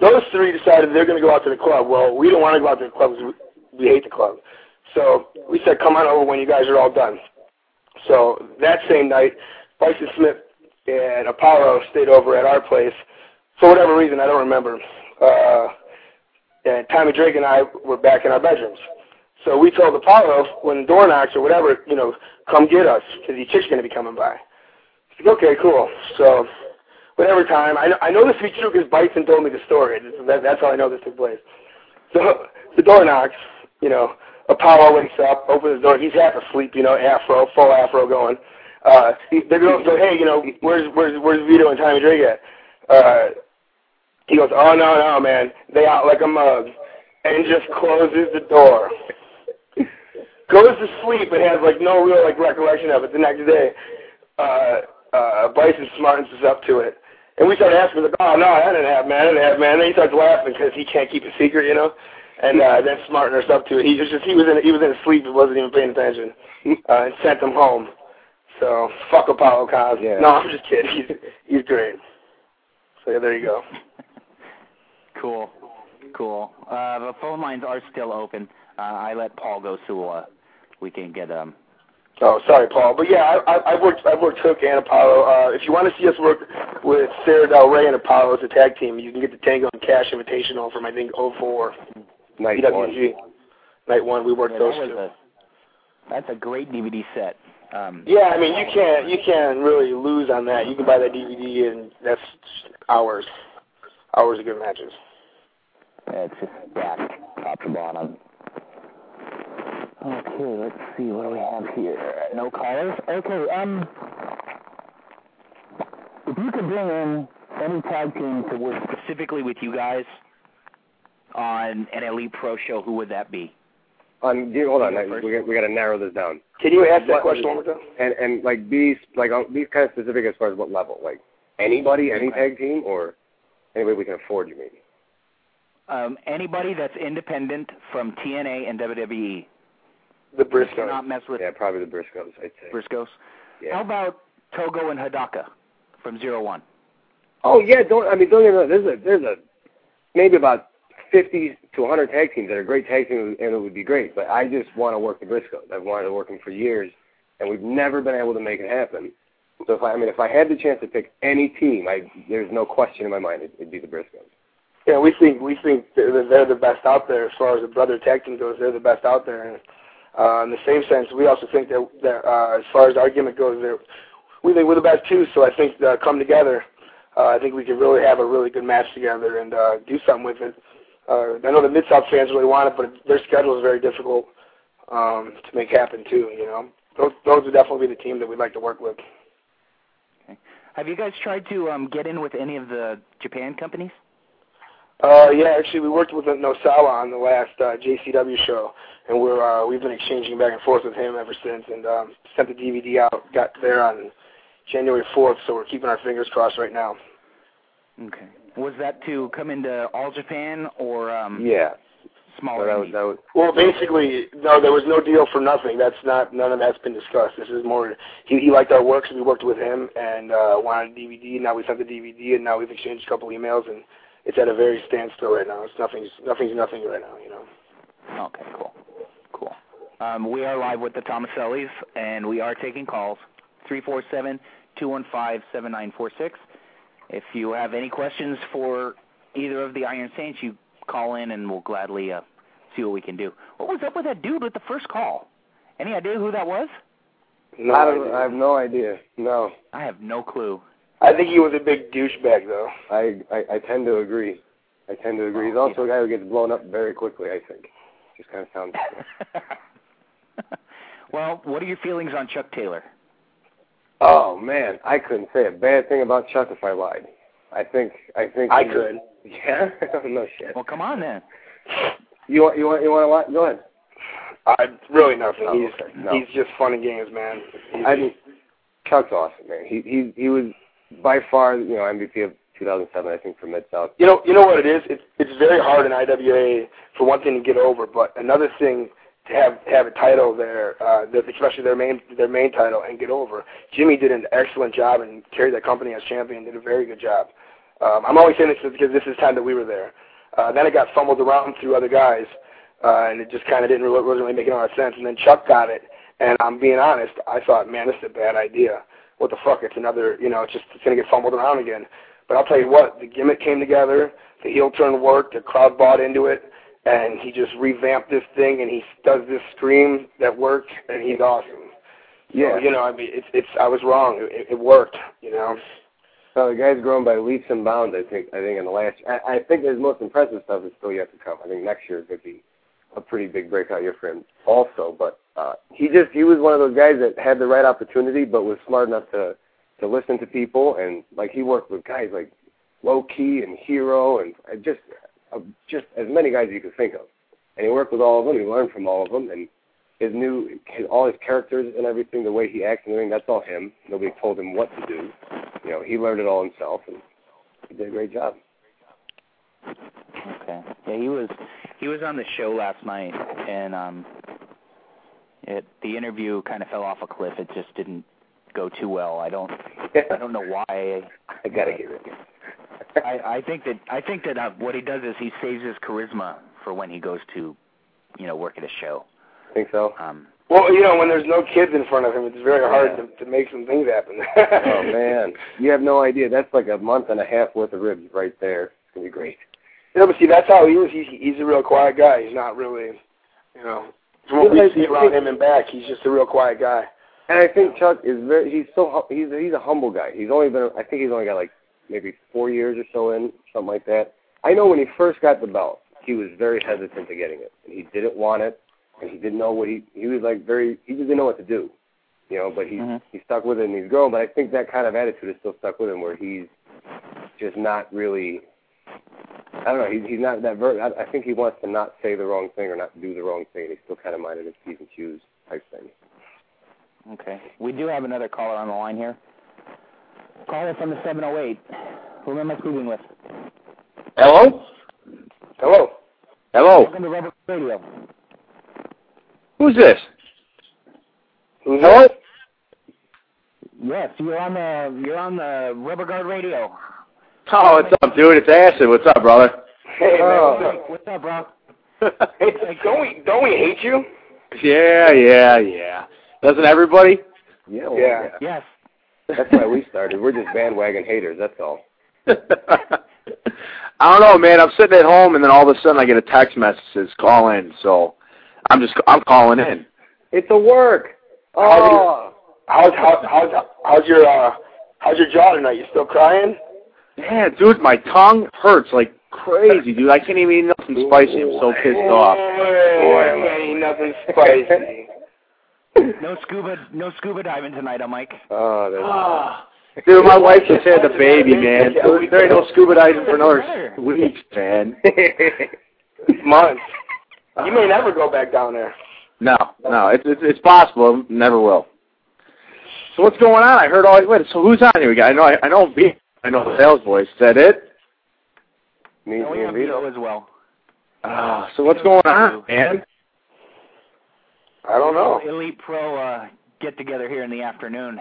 those three decided they're going to go out to the club. Well, we don't want to go out to the club because we hate the club. So we said, come on over when you guys are all done. So that same night, Bison Smith and Apollo stayed over at our place. For whatever reason, I don't remember. Uh, and Tommy Drake and I were back in our bedrooms. So we told Apollo when the door knocks or whatever, you know, come get us because the chick's going to be coming by. He's like, okay, cool. So whatever time, I know, I know this to be true because Bison told me the story. That, that's how I know this took place. So the door knocks, you know, Apollo wakes up, opens the door. He's half asleep, you know, afro, full afro going. Uh, the girls go, hey, you know, where's where's where's Vito and Tommy Drake at? Uh, he goes, oh, no, no, man. They out like a mug and just closes the door. Goes to sleep and has, like, no real, like, recollection of it. The next day, uh, uh, Bison smartens us up to it. And we start asking, like, oh, no, that didn't happen, man, that didn't happen, man. And then he starts laughing because he can't keep a secret, you know. And uh, then smartening us up to it. He just, just he was in he was in his sleep and wasn't even paying attention uh, and sent them home. So, fuck Apollo Khan. Yeah. No, I'm just kidding. He's, he's great. So, yeah, there you go. Cool. Cool. Uh, the phone lines are still open. Uh, I let Paul go so uh, we can get um. Oh, sorry, Paul, but yeah, I, I, I've worked I've worked Hook and Apollo. Uh, if you want to see us work with Sarah Del Rey and Apollo as a tag team, you can get the Tango and Cash Invitational from I think oh four. Nice one. night one. We worked yeah, those that two. A, that's a great D V D set. Um, yeah, I mean, you can't you can't really lose on that. You can buy that D V D, and that's hours, hours of good matches. Yeah, it's just back, top to bottom. Okay, let's see, what do we have here? No callers? Okay, um, if you could bring in any tag team to work specifically with you guys on an Elite Pro show, who would that be? Um, you, hold on, like, we got, we got to narrow this down. Can you ask that question one more time? And and like be like be kind of specific as far as what level, like anybody, any tag team, or anybody we can afford, you mean? Um, anybody that's independent from T N A and W W E. The Briscoes. Not mess with. Yeah, probably the Briscoes, I'd say. Briscoes. Yeah. How about Togo and Hidaka from Zero One? Oh yeah, don't I mean don't even there's a there's a maybe about fifty to one hundred tag teams that are great tag teams, and it would be great. But I just want to work the Briscoes. I've wanted to work them for years, and we've never been able to make it happen. So if I, I mean, if I had the chance to pick any team, I there's no question in my mind it, it'd be the Briscoes. Yeah, we think we think they're, they're the best out there as far as the brother tag team goes. They're the best out there, and uh, in the same sense, we also think that, that uh, as far as the argument goes, we think we're the best too. So I think uh, come together, uh, I think we could really have a really good match together and uh, do something with it. Uh, I know the Mid-South fans really want it, but their schedule is very difficult um, to make happen too. You know, those, those would definitely be the team that we'd like to work with. Okay. Have you guys tried to um, get in with any of the Japan companies? Uh, yeah, actually, we worked with Nosawa on the last uh, J C W show, and we're uh, we've been exchanging back and forth with him ever since. And um, sent the D V D out, got there on January fourth, so we're keeping our fingers crossed right now. Okay. Was that to come into All Japan or um, yeah, smaller? That was, that was, well, basically, no. There was no deal for nothing. That's not none of that's been discussed. This is more. He, he liked our work, so we worked with him and uh, wanted a D V D. Now we sent the D V D, and now we've exchanged a couple emails, and it's at a very standstill right now. It's nothing's nothing's nothing right now. You know. Okay. Cool. Cool. Um, we are live with the Tomasellis, and we are taking calls. three four seven, two one five, seven nine four six. If you have any questions for either of the Iron Saints, you call in, and we'll gladly uh, see what we can do. What was up with that dude with the first call? Any idea who that was? No, I, I have no idea. No. I have no clue. I think he was a big douchebag, though. I, I, I tend to agree. I tend to agree. He's also a guy who gets blown up very quickly, I think. Just kind of sounds like that. Well, what are your feelings on Chuck Taylor? Oh man, I couldn't say a bad thing about Chuck if I lied. I think I think I could. Yeah, no shit. Well, come on then. You want you want you want to lie? Go ahead. I really nothing. No, he's okay. no. He's just fun and games, man. He's, I mean, Chuck's awesome, man. He he he was by far, you know, M V P of two thousand seven, I think, for Mid-South. You know you know what it is? It's it's very hard in I W A for one thing to get over, but another thing. To have have a title there, uh, especially their main their main title, and get over. Jimmy did an excellent job and carried that company as champion. Did a very good job. Um, I'm always saying this because this is the time that we were there. Uh, then it got fumbled around through other guys, uh, and it just kind of didn't really, wasn't really making a lot of sense. And then Chuck got it, and I'm being honest. I thought, man, this is a bad idea. What the fuck? It's another, you know, it's just it's gonna get fumbled around again. But I'll tell you what, the gimmick came together, the heel turn worked, the crowd bought into it. And he just revamped this thing, and he does this scream that worked, and he's awesome. Yeah, so, you know, I mean, it's it's. I was wrong. It, it worked, you know. So the guy's grown by leaps and bounds. I think. I think in the last. I, I think his most impressive stuff is still yet to come. I think next year could be a pretty big breakout year for him, also. But uh, he just he was one of those guys that had the right opportunity, but was smart enough to to listen to people, and like he worked with guys like Low Key and Hero, and just. Just as many guys as you could think of, and he worked with all of them. He learned from all of them, and his new, his, all his characters and everything, the way he acts and everything, that's all him. Nobody told him what to do. You know, he learned it all himself, and he did a great job. Okay, yeah, he was he was on the show last night, and um, it, the interview kind of fell off a cliff. It just didn't go too well. I don't I don't know why. I gotta get rid of it. I, I think that I think that uh, what he does is he saves his charisma for when he goes to, you know, work at a show. I think so. Um, well, you know, when there's no kids in front of him, it's very hard yeah. to, to make some things happen. Oh man, you have no idea. That's like a month and a half worth of ribs right there. It's gonna be great. Yeah, but see, that's how he is. He's, he's a real quiet guy. He's not really, You know, you won't really see around him and back. He's just a real quiet guy. And I think Chuck is very, he's so, he's a, he's a humble guy. He's only been, I think he's only got like maybe four years or so in, something like that. I know when he first got the belt, he was very hesitant to getting it. And he didn't want it. And he didn't know what he, he was like very, he didn't know what to do. You know, but he, mm-hmm. he stuck with it and he's grown. But I think that kind of attitude is still stuck with him where he's just not really, I don't know, he's, he's not that, ver- I, I think he wants to not say the wrong thing or not do the wrong thing. And he's still kind of minded if he can choose type thing. Okay. We do have another caller on the line here. Caller from the seven oh eight. Who am I speaking with? Hello? Hello. Hello. Welcome to Rubber Guard Radio. Who's this? Who's Hello? That? Yes, you're on the you're on the Rubber Guard Radio. Oh, what's up, dude? It's Ashton. What's up, brother? Hey, oh. man. What's up, bro? Hey, don't we don't we hate you? Yeah, yeah, yeah. Doesn't everybody? Yeah. Well, yeah. yeah. Yes. That's why we started. We're just bandwagon haters, that's all. I don't know, man. I'm sitting at home, and then all of a sudden I get a text message that says, call in. So I'm just I'm calling in. It's a work. Oh. How's, how's, how's, how's, how's, your, uh, how's your jaw tonight? You still crying? Yeah, dude, my tongue hurts like crazy, dude. I can't even eat nothing spicy. I'm so pissed off. Boy, I can't eat nothing spicy. No scuba, no scuba diving tonight, I'm Mike. Oh, that's ah. Dude, my wife just had the baby, man. There ain't no scuba diving for another week, man. Months. You may never go back down there. No, no, it's it's, it's possible. Never will. So what's going on? I heard all. Wait, so who's on here? We got. I know. I, I know. Vito, I know the sales voice. Is that it? Me no, and Vito as well. Ah, uh, so what's going on, man? I don't know. Elite Pro uh, get-together here in the afternoon.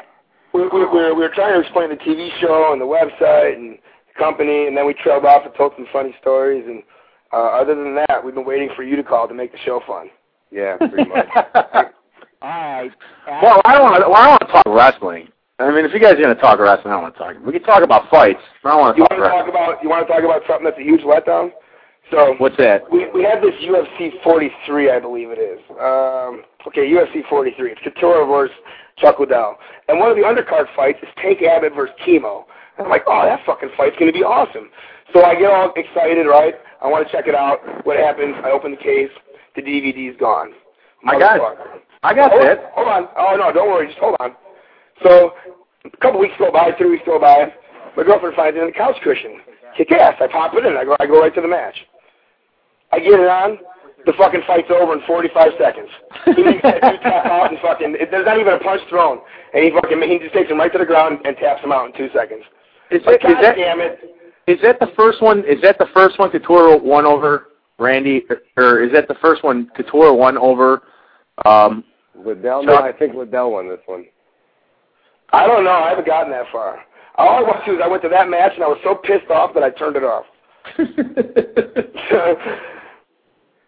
We, we, we, were, we were trying to explain the T V show and the website and the company, and then we trailed off and told some funny stories. And uh, other than that, we've been waiting for you to call to make the show fun. Yeah, pretty much. All right. Well, I don't want to talk wrestling. I mean, if you guys are going to talk wrestling, I don't want to talk. We can talk about fights, but I don't want to talk wrestling. About, you want to talk about something that's a huge letdown? So what's that? We we have this U F C forty-three, I believe it is. Um, okay, U F C forty-three. It's Couture versus Chuck Liddell. And one of the undercard fights is Tank Abbott versus Chemo. And I'm like, oh, that fucking fight's going to be awesome. So I get all excited, right? I want to check it out. What happens? I open the case. The D V D's gone. I got it. I got oh, that. Hold on. Oh, no, don't worry. Just hold on. So a couple weeks go by, three weeks go by. My girlfriend finds it in the couch cushion. Kick ass. I pop it in. I go, I go right to the match. I get it on, the fucking fight's over in forty-five seconds. He makes that dude tap out and fucking, it, there's not even a punch thrown. And he fucking, he just takes him right to the ground and taps him out in two seconds. Is that, God is that, damn it. Is that the first one, is that the first one Couture won over Randy, or, or is that the first one Couture won over, um, Liddell? No, I think Liddell won this one. I don't know, I haven't gotten that far. All I went to is I went to that match and I was so pissed off that I turned it off.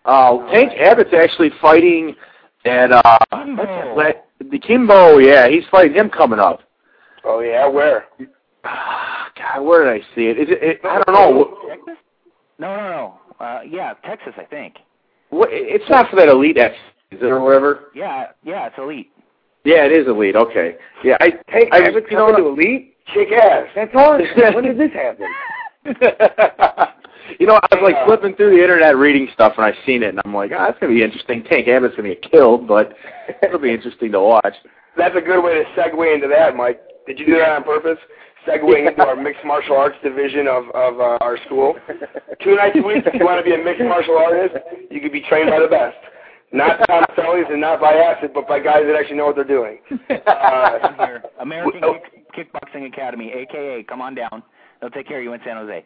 Uh, Tank Abbott's actually fighting at uh, Kimbo. The Kimbo, yeah, he's fighting him coming up. Oh, yeah, where? God, where did I see it? Is it, it I don't know. Texas? No, no, no. Uh, yeah, Texas, I think. What, it's not for that Elite X, is it, or whatever? Yeah, yeah, it's Elite. Yeah, it is Elite, okay. Yeah, I Tank I Abbott's coming to Elite? Kick ass. That's all. When did this happen? You know, I was like flipping through the internet reading stuff and I seen it and I'm like, ah, oh, that's going to be interesting. Tank Abbott's going to get killed, but it'll be interesting to watch. That's a good way to segue into that, Mike. Did you do that on purpose? Segueing yeah. into our mixed martial arts division of, of uh, our school. Two nights a week, if you want to be a mixed martial artist, you could be trained by the best. Not Tomasellis and not by acid, but by guys that actually know what they're doing. Uh, American oh. Kick, Kickboxing Academy, A K A come on down. They'll take care of you in San Jose.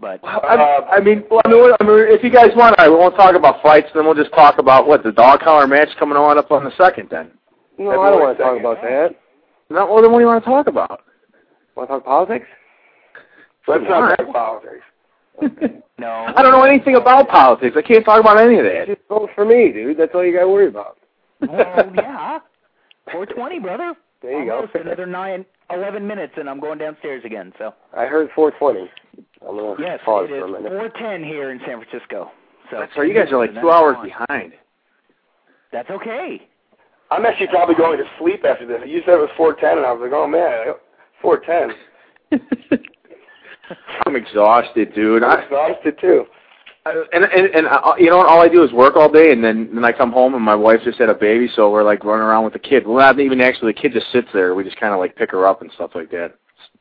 But uh, I mean, well, I mean, I mean, if you guys want, I won't talk about fights. Then we'll just talk about what the dog collar match coming on up on the second. Then no, Every I don't want to talk about that. No, well, then what do you want to talk about? Want to talk politics? Let's not right. talk politics. Okay. No, I don't know anything about politics. I can't talk about any of that. Just vote for me, dude. That's all you got to worry about. Well, yeah, four twenty, brother. There you Almost go. Another nine, eleven minutes, and I'm going downstairs again. So I heard four twenty. I'm gonna yes, pause it is for a minute. four ten here in San Francisco. So, so you guys are like two hours behind. That's okay. I'm actually probably going to sleep after this. You said it was four ten, and I was like, oh, man, four ten. I'm exhausted, dude. I'm exhausted, too. I, and, and, and uh, you know, all I do is work all day, and then, then I come home, and my wife just had a baby, so we're, like, running around with the kid. Well, not even actually, the kid just sits there. We just kind of, like, pick her up and stuff like that.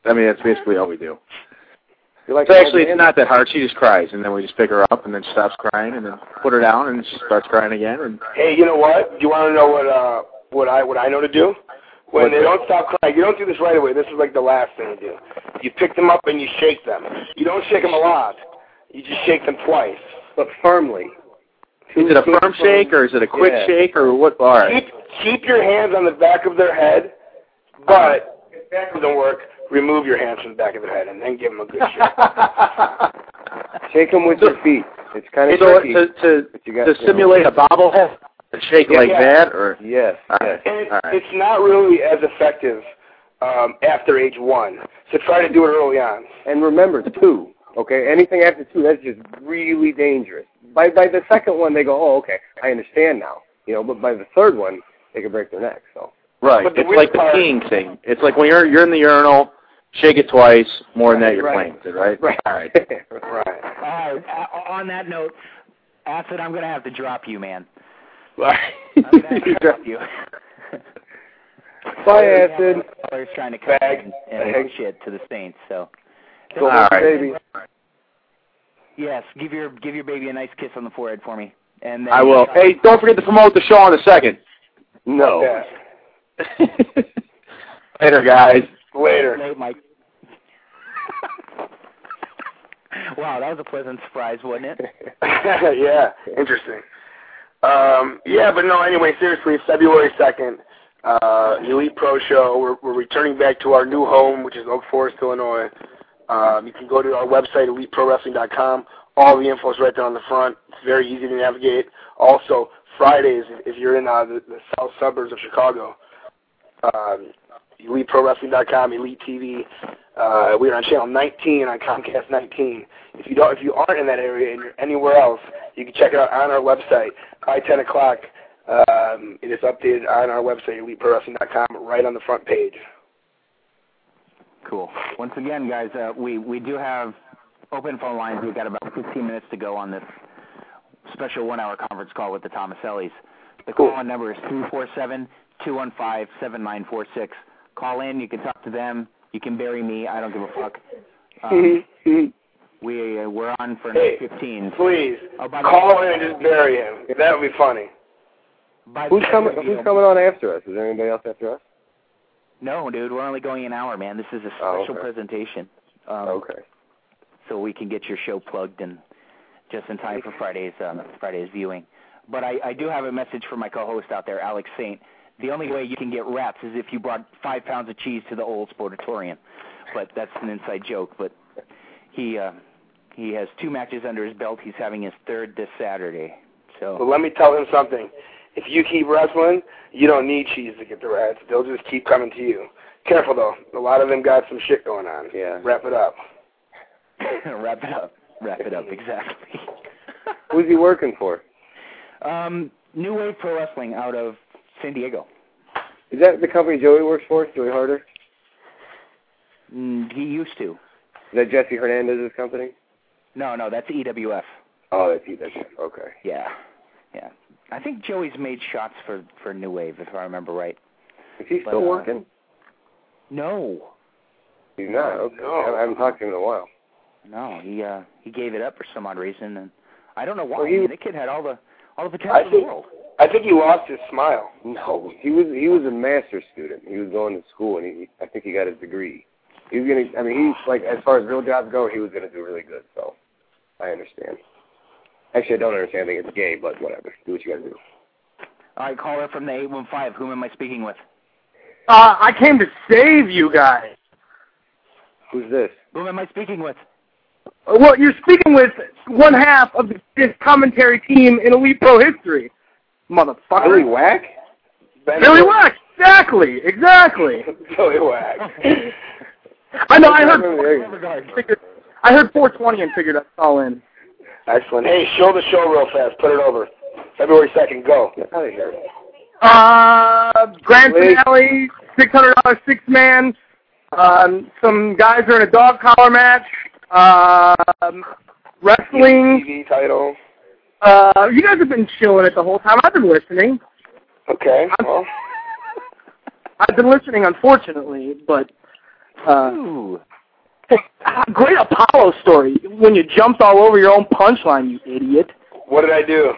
I mean, that's basically all we do. Like so actually, it's not that hard. She just cries, and then we just pick her up, and then stops crying, and then put her down, and she starts crying again. And hey, you know what? Do you want to know what uh, what I what I know to do? When what they do? Don't stop crying, you don't do this right away. This is like the last thing you do. You pick them up and you shake them. You don't shake them a lot. You just shake them twice, but firmly. Is it a firm shake, or is it a quick yeah. shake, or what? All right. Keep, keep your hands on the back of their head, but if that doesn't work, remove your hands from the back of their head and then give them a good shake. Shake them with so, your feet. It's kind of tricky. To, to, you to simulate a bobblehead, to shake yeah, like yeah. that? Or? Yes. All right. And it's, all right. it's not really as effective um, after age one, so try to do it early on. And remember, two, okay, anything after two, that's just really dangerous. By, by the second one, they go, oh, okay, I understand now. You know, but by the third one, they could break their neck. So right. But it's like the peeing thing. It's like when you're you're in the urinal, shake it twice, more than that you're right. playing, right? Right. All right. right. Uh, on that note, Acid, I'm going to have to drop you, man. Right. I'm going to have to drop you. Bye, Acid. I was trying to come in and hook shit to the Saints, so. Go on, baby. Yes, give your, give your baby a nice kiss on the forehead for me. And then I will. Hey, don't forget to promote the show in a second. No. Okay. Later, guys. Later. Later, Mike. Wow, that was a pleasant surprise, wasn't it? Yeah, interesting. Um, yeah, but no, anyway, seriously, February second, uh, Elite Pro Show. We're, we're returning back to our new home, which is Oak Forest, Illinois. Um, you can go to our website, elite pro wrestling dot com. All the info is right there on the front. It's very easy to navigate. Also, Fridays, if you're in uh, the, the south suburbs of Chicago, Um, elite pro wrestling dot com, Elite T V. Uh, we are on channel nineteen on Comcast nineteen. If you don't, if you aren't in that area and you're anywhere else, you can check it out on our website by ten o'clock. Um, it is updated on our website, elite pro wrestling dot com, right on the front page. Cool. Once again, guys, uh, we we do have open phone lines. We've got about fifteen minutes to go on this special one-hour conference call with the Tomasellis. The cool. call-in number is three four seven. two one five, seven nine four six. Call in. You can talk to them. You can bury me. I don't give a fuck. Um, we, uh, we're on for hey, fifteen. Please, oh, call in and just bury him. That would be funny. By who's coming Who's coming on after us? Is there anybody else after us? No, dude. We're only going an hour, man. This is a special oh, okay. presentation. Um, okay. So we can get your show plugged and just in time for Friday's, um, Friday's viewing. But I, I do have a message for my co-host out there, Alex Saint. The only way you can get rats is if you brought five pounds of cheese to the old Sportatorium. But that's an inside joke. But he uh, he has two matches under his belt. He's having his third this Saturday. So well, let me tell him something. If you keep wrestling, you don't need cheese to get the rats. They'll just keep coming to you. Careful, though. A lot of them got some shit going on. Yeah. Wrap it up. Wrap it up. Wrap it up, exactly. Who's he working for? Um, New Wave Pro Wrestling out of San Diego. Is that the company Joey works for, Joey Harder? Mm, he used to. Is that Jesse Hernandez's company? No, no, that's E W F. Oh, that's E W F, okay. Yeah, yeah. I think Joey's made shots for, for New Wave, if I remember right. Is he still but, working? Uh, no. He's not, okay. No. I haven't talked to him in a while. No, he uh, he gave it up for some odd reason, and I don't know why. Well, he, I mean, the kid had all the, all the potential in the world. I think he lost his smile. No, he was he was a master's student. He was going to school, and he I think he got his degree. He was gonna. I mean, he's like as far as real jobs go, he was gonna do really good. So, I understand. Actually, I don't understand. I think it's gay, but whatever. Do what you gotta do. All right, caller from the eight one five. Whom am I speaking with? Uh, I came to save you guys. Who's this? Whom am I speaking with? Well, you're speaking with one half of this commentary team in Elite Pro history. Motherfucker. Billy Whack? Ben Billy Whack. Whack! Exactly! Exactly! Billy Whack. I know, I heard, figured, I heard four twenty and figured that's all in. Excellent. Hey, show the show real fast. Put it over. February second, go. Get out of here. Uh, grand finale, six hundred dollars six-man. Um, some guys are in a dog collar match. Um, wrestling. T V title. Uh, you guys have been chilling it the whole time. I've been listening. Okay, well. I've been listening, unfortunately, but... Uh, Ooh. Great Apollo story when you jumped all over your own punchline, you idiot. What did I do?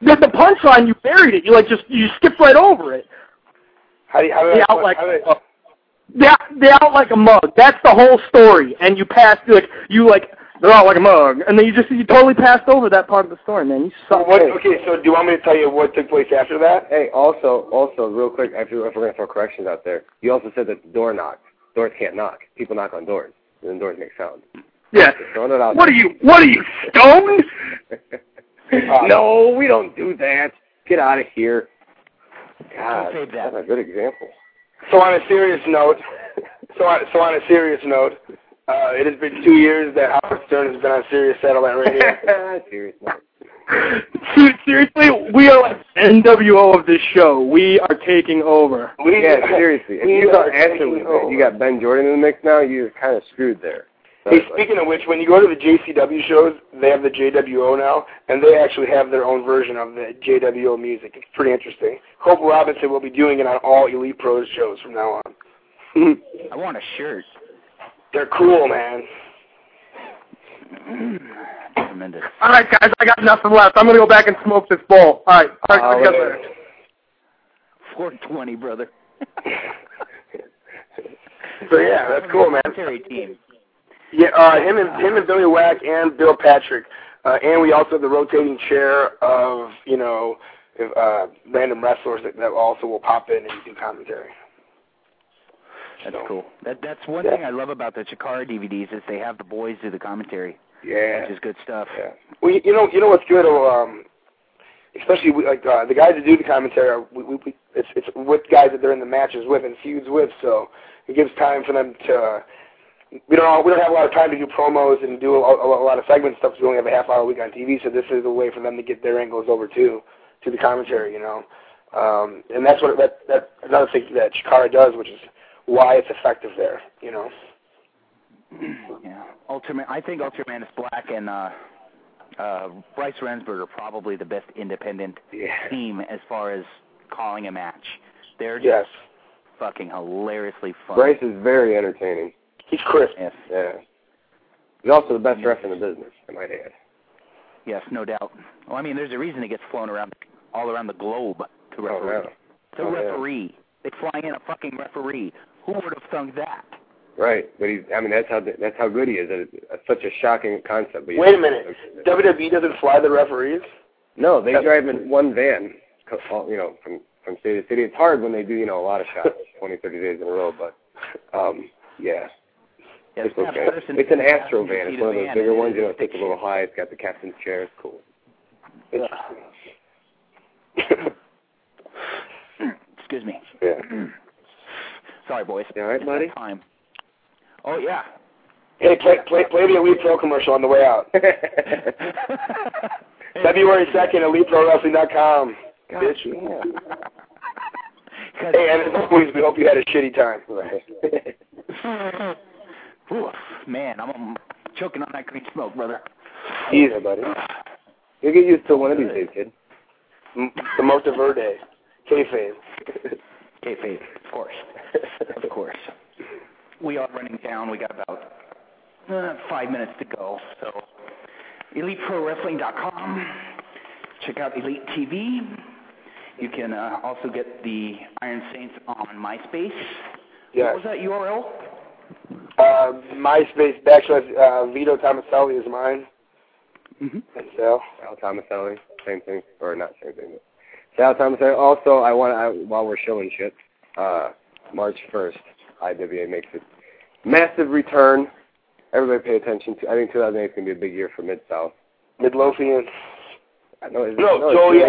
The, the punchline, you buried it. You like just you skipped right over it. How do you, how did they I, out like how did I... they, they out like a mug. That's the whole story. And you passed like you like they're out like a mug, and then you just you totally passed over that part of the story, man. You suck. Well, okay, so do you want me to tell you what took place after that? Hey, also, also real quick, if we're gonna throw corrections out there, you also said that the door knocked. Doors can't knock. People knock on doors, and then doors make sound. Yeah. So it out what there. are you? What are you, stoned? uh, no, we don't do that. Get out of here. God, that. that's a good example. So on a serious note, so on, so on a serious note, uh, it has been two years that Howard Stern has been on Serious Satellite Radio. Serious note. Dude, seriously, we are like N W O of this show. We are taking over. We, yeah, seriously. If you got Ashley, you got Ben Jordan in the mix now, you're kind of screwed there. So hey, speaking like, of which, when you go to the J C W shows, they have the J W O now, and they actually have their own version of the J W O music. It's pretty interesting. Hope Robinson will be doing it on all Elite Pros shows from now on. I want a shirt. They're cool, man. Tremendous. All right, guys, I got nothing left. I'm going to go back and smoke this bowl. All right. All right, all right. four twenty, brother. So, yeah, that's cool, man. Team. Yeah, uh, him and him and Billy Wack and Bill Patrick. Uh, and we also have the rotating chair of, you know, uh, random wrestlers that, that also will pop in and do commentary. That's so, cool. That, that's one yeah. thing I love about the Chikara D V Ds is they have the boys do the commentary. Yeah, which is good stuff. Yeah. Well, you know, you know what's good, um, especially we, like uh, the guys that do the commentary. We, we, we, it's it's with guys that they're in the matches with and feuds with, so it gives time for them to. Uh, we don't all, we don't have a lot of time to do promos and do a, a, a lot of segment stuff. Because we only have a half hour a week on T V, so this is a way for them to get their angles over too to the commentary. You know, um, and that's what that that another thing that Chikara does, which is why it's effective there. You know. Yeah, Ultraman. I think Ultraman is Black and uh, uh, Bryce Rensburg are probably the best independent yeah. team as far as calling a match. They're just yes. fucking hilariously funny. Bryce is very entertaining. He's crisp. Yes. Yeah. He's also the best yes. ref in the business, I might add. Yes, no doubt. Well, I mean, there's a reason he gets flown around all around the globe to referee. Oh, no. To oh, referee. Yeah. They fly in a fucking referee. Who would have thunk that? Right, but he's—I mean—that's how—that's how good he is. It's such a shocking concept. But wait a minute, W W E doesn't fly the referees. No, they drive in one van, you know, from from city to city. It's hard when they do, you know, a lot of shots, twenty, thirty days in a row. But, um, yeah, yeah it's okay. It's an Astro van. It's one of those bigger ones. You know, it takes a little high. It's got the captain's chair. It's cool. Excuse me. Yeah. Sorry, boys. You all right, buddy? Time. Oh, yeah. Hey, play, play, play the Elite Pro commercial on the way out. February second, Elite Pro Wrestling dot com. Bitch. Yeah. Hey, and as always, we hope you had a shitty time. Right. Oof, man, I'm, I'm choking on that green smoke, brother. Easy, buddy. You'll get used to one of these days, kid. The Moto Verde. K-Fave. K-Fave, of course. Of course. We are running down. We got about uh, five minutes to go. So, Elite Pro Wrestling dot com. Check out Elite T V. You can uh, also get the Iron Saints on MySpace. Yes. What was that U R L? Uh, MySpace backslash uh, Vito Tomaselli is mine. Mm-hmm. And Sal. Sal Tomaselli. Same thing. Or not same thing. Sal Tomaselli. Also, I want I, while we're showing shit, uh, March first, I W A makes it. Massive return. Everybody pay attention to. I think two thousand eight is going to be a big year for Mid-South. Midlothian. I know, is no, no Joliet.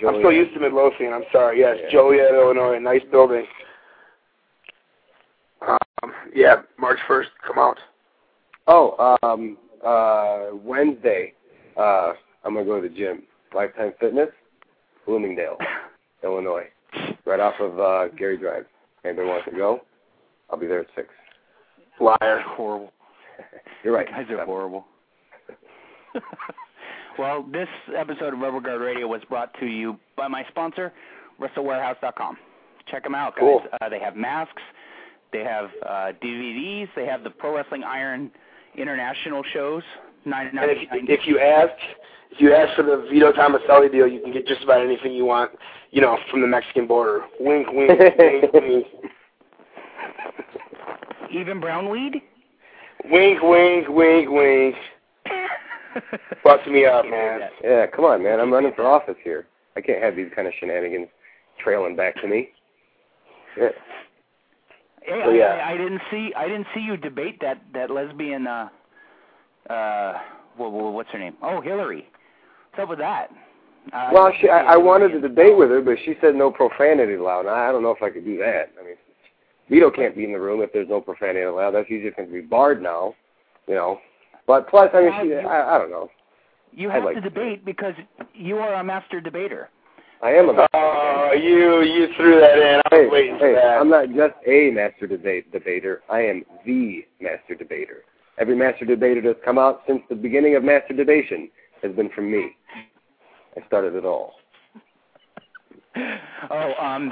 Joliet. Joliet. I'm so used to Midlothian. I'm sorry. Yes, yeah. Joliet, Illinois. Nice building. Um, yeah, March first. Come out. Oh, um, uh, Wednesday, uh, I'm going to go to the gym. Lifetime Fitness, Bloomingdale, Illinois, right off of uh, Gary Drive. Anybody wants to go? I'll be there at six. Liar. Horrible. You're right. You guys are horrible. Well, this episode of Rubber Guard Radio was brought to you by my sponsor, Wrestle Warehouse dot com. Check them out, guys. Cool. Uh, they have masks. They have uh, D V Ds. They have the Pro Wrestling Iron international shows. And if, if you ask, if you ask for the Vito Tomaselli deal, you can get just about anything you want, you know, from the Mexican border. Wink, wink, wink, wink. Even brown weed? Wink, wink, wink, wink. Bust me up, man. Yeah, come on, man. I'm running for office here. I can't have these kind of shenanigans trailing back to me. Yeah. Hey, so, yeah. I, I didn't see. I didn't see you debate that that lesbian. Uh, uh, what, what's her name? Oh, Hillary. What's up with that? Uh, well, she. I, I wanted to debate with her, but she said no profanity allowed. And I don't know if I could do that. I mean, Vito can't be in the room if there's no profanity allowed. That's easier going to be barred now. You know. But plus, I mean, she, I, I don't know. You have like to debate because you are a master debater. I am a master oh, debater. Oh, you, you threw that in. I was hey, waiting hey, for that. I'm not just a master debate debater. I am the master debater. Every master debater that's come out since the beginning of master debation has been from me. I started it all. Oh, um,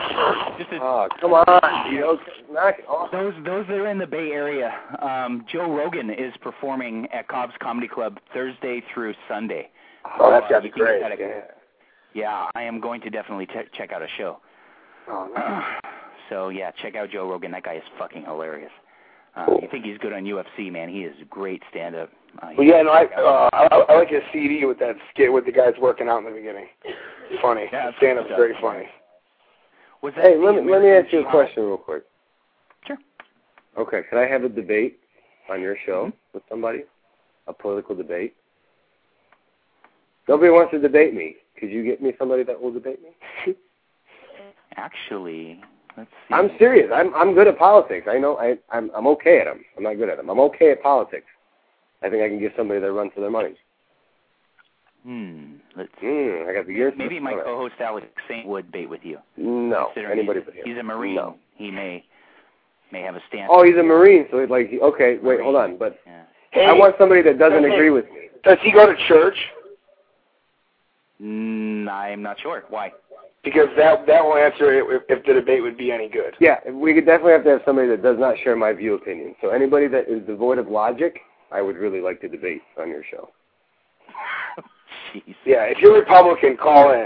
just a, oh, come on, you know, knock it off. Those, those that are in the Bay Area, um, Joe Rogan is performing at Cobb's Comedy Club Thursday through Sunday. Oh, that's got to be great. A, yeah. yeah, I am going to definitely ch- check out a show. Oh, nice. uh, So, yeah, check out Joe Rogan. That guy is fucking hilarious. Uh, cool. You think he's good on U F C, man. He is great stand-up. Uh, well, yeah, no, I, uh, I, I like his C D with that skit with the guys worcking out in the beginning. Funny. Yeah, stand-up's very funny. Was that hey, let me, let me ask you a question real quick. Sure. Okay, can I have a debate on your show mm-hmm. with somebody? A political debate? Nobody wants to debate me. Could you get me somebody that will debate me? Actually... Let's see. I'm serious. I'm I'm good at politics. I know I I'm I'm okay at them. I'm not good at them. I'm okay at politics. I think I can give somebody that runs for their money. Hmm. Let's see. Mm, I got the years. Maybe my right. co-host Alex Saint would bait with you. No. Anybody he's, but him. He's a Marine. No. He may may have a stance. Oh, he's a Marine, so he's like okay, wait, hold on, but yeah. hey, I want somebody that doesn't agree with me. Does he go to church? Mm, I'm not sure. Why? Because that that will answer if, if the debate would be any good. Yeah, we could definitely have to have somebody that does not share my view opinion. So anybody that is devoid of logic, I would really like to debate on your show. Jeez. Yeah, if you're Republican, call in.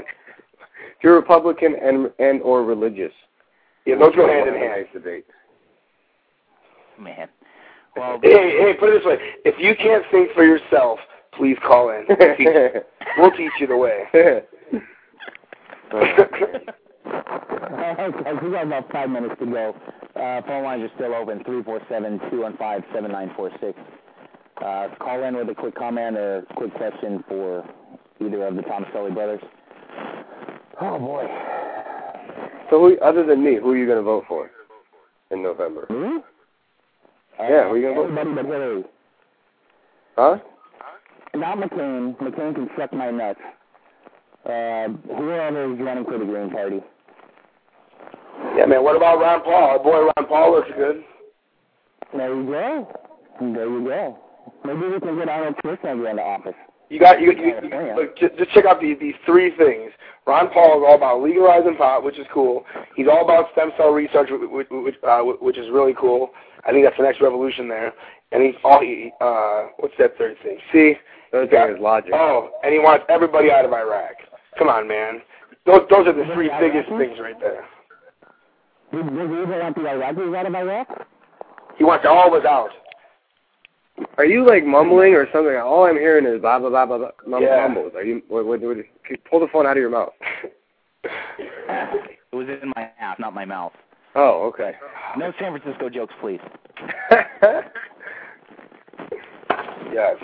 If you're Republican and and or religious. Yeah, those go hand in hand. Nice debate. Man. Well, hey, hey, put it this way. If you can't think for yourself, please call in. We'll teach, we'll teach you the way. All right, guys, we got about five minutes to go. Uh, phone lines are still open, three four seven, two one five, seven nine four six. Uh, call in with a quick comment or a quick question for either of the Tomaselli brothers. Oh, boy. So who, other than me, who are you going to vote for in November? Hmm? Yeah, uh, who are you going to vote for? Hillary. Huh? Not McCain. McCain can suck my nuts. Uh, whoever is running for the Green Party. Yeah, man, what about Ron Paul? Our boy Ron Paul looks good. There you go. There you go. Maybe we can get Arnold Schwarzenegger into office. You got, you, you, you, you look, just, just check out these, these three things. Ron Paul is all about legalizing pot, which is cool. He's all about stem cell research, which, which, uh, which is really cool. I think that's the next revolution there. And he's all, he, uh, what's that third thing? See? Third thing is logic. Oh, and he wants everybody out of Iraq. Come on, man. Those, those are the three biggest things right there. Does he want the Iraqis out of Iraq? He wants all of us out. Are you, like, mumbling or something? All I'm hearing is blah, blah, blah, blah, blah, mumbles. Yeah. Are you, what, what, what, pull the phone out of your mouth. It was in my ass, not my mouth. Oh, okay. No San Francisco jokes, please. Yes.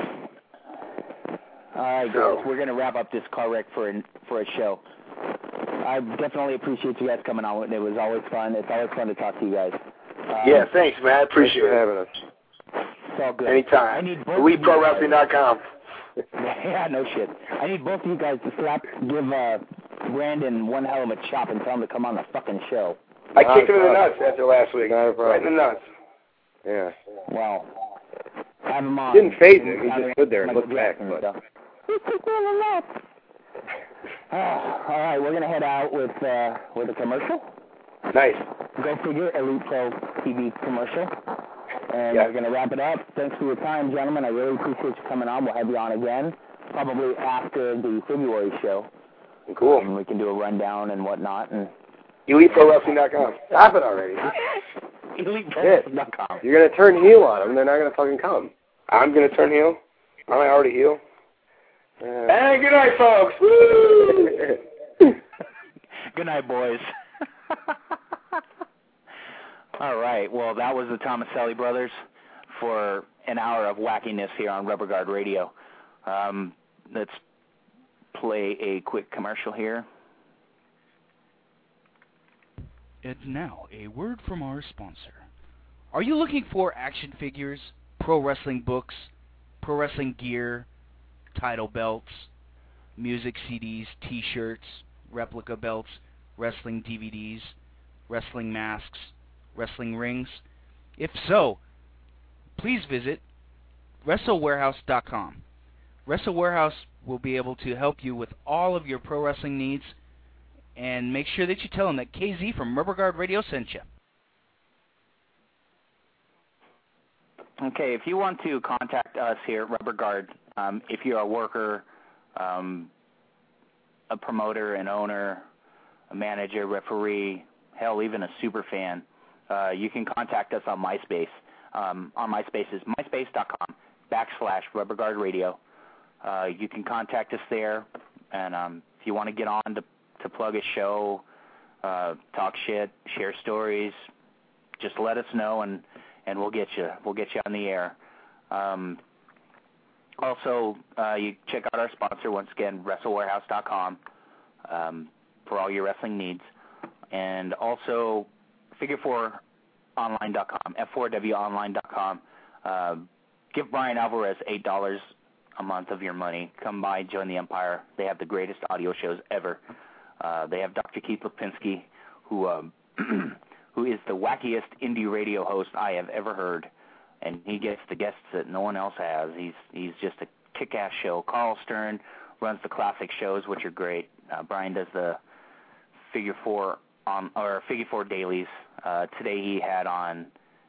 All right, guys, we're going to wrap up this car wreck for a, for a show. I definitely appreciate you guys coming on. It was always fun. It's always fun to talk to you guys. Um, yeah, thanks, man. I appreciate thanks for having us. It's all good. Anytime. I need both. Elite Pro Wrestling dot com. Yeah, no shit. I I need both of you guys to slap, give uh, Brandon one hell of a chop and tell him to come on the fucking show. I not kicked him in the nuts after last week. Right in the nuts. Yeah. Wow. Have him on. Didn't phase him. He just stood there and looked back. He kicked me in the nuts. Oh, all right, we're going to head out with uh, with a commercial. Nice. Go figure, Elite Pro T V commercial. And yeah. We're going to wrap it up. Thanks for your time, gentlemen. I really appreciate you coming on. We'll have you on again, probably after the February show. Cool. Um, we can do a rundown and whatnot. And Elite Pro Wrestling dot com. Stop it already. Elite Pro Wrestling dot com. You're going to turn heel on them. They're not going to fucking come. I'm going to turn heel? Aren't I already heel? Uh, hey, good night, folks. Woo! Good night, boys. All right. Well, that was the Tomaselli brothers for an hour of wackiness here on Rubber Guard Radio. Um, let's play a quick commercial here. And now, a word from our sponsor. Are you looking for action figures, pro wrestling books, pro wrestling gear, title belts, music C Ds, t-shirts, replica belts, wrestling D V Ds, wrestling masks, wrestling rings? If so, please visit Wrestle Warehouse dot com. Wrestle Warehouse will be able to help you with all of your pro wrestling needs, and make sure that you tell them that K Z from Rubber Guard Radio sent you. Okay, if you want to contact us here at Rubber Guard, um, if you're a worker, um, a promoter, an owner, a manager, referee, hell, even a super fan, uh, you can contact us on MySpace. Um, on MySpace is myspace.com backslash Rubber Guard Radio. Uh, you can contact us there, and um, if you want to get on to, to plug a show, uh, talk shit, share stories, just let us know, and and we'll get you. We'll get you on the air. Um, also, uh, you check out our sponsor, once again, Wrestle Warehouse dot com, um, for all your wrestling needs. And also, Figure four Online dot com, F four W Online dot com. Uh, give Brian Alvarez eight dollars a month of your money. Come by, join the Empire. They have the greatest audio shows ever. Uh, they have Doctor Keith Lipinski, who... Um, who is the wackiest indie radio host I have ever heard, and he gets the guests that no one else has. He's he's just a kick-ass show. Carl Stern runs the classic shows, which are great. Uh, Brian does the figure four on or figure four dailies. Uh, today he had on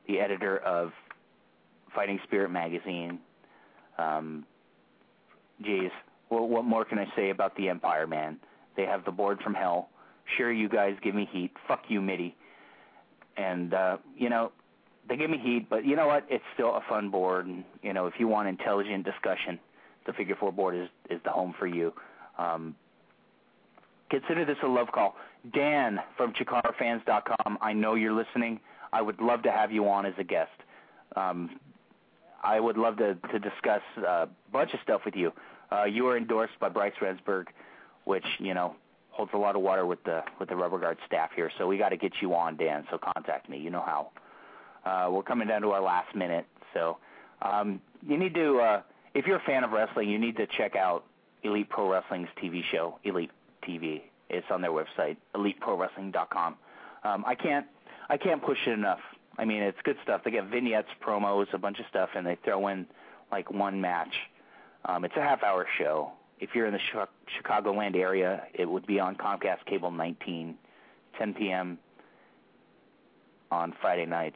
the editor of Fighting Spirit magazine. Um, geez, well, what more can I say about the Empire, man? They have the board from hell. Sure, you guys give me heat. Fuck you, Mitty. And, uh, you know, they give me heat, but you know what? It's still a fun board. And, you know, if you want intelligent discussion, the Figure four board is, is the home for you. Um, consider this a love call. Dan from Chikara Fans dot com, I know you're listening. I would love to have you on as a guest. Um, I would love to, to discuss a bunch of stuff with you. Uh, you are endorsed by Bryce Rensburg, which, you know, holds a lot of water with the with the Rubber Guard staff here, so we got to get you on, Dan. So contact me. You know how. Uh, we're coming down to our last minute, so um, you need to. Uh, if you're a fan of wrestling, you need to check out Elite Pro Wrestling's T V show, Elite T V. It's on their website, Elite Pro Wrestling dot com. Um, I can't I can't push it enough. I mean, it's good stuff. They get vignettes, promos, a bunch of stuff, and they throw in like one match. Um, it's a half hour show. If you're in the Chicagoland area, it would be on Comcast Cable nineteen, ten p.m. on Friday nights.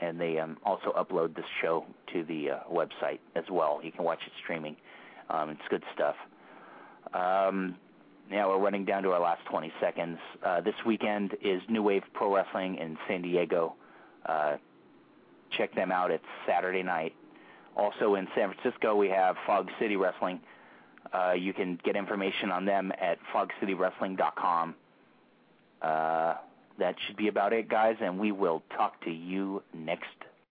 And they um, also upload this show to the uh, website as well. You can watch it streaming. Um, it's good stuff. Um, now we're running down to our last twenty seconds. Uh, this weekend is New Wave Pro Wrestling in San Diego. Uh, check them out. It's Saturday night. Also in San Francisco, we have Fog City Wrestling. Uh, you can get information on them at fog city wrestling dot com. Uh, that should be about it, guys, and we will talk to you next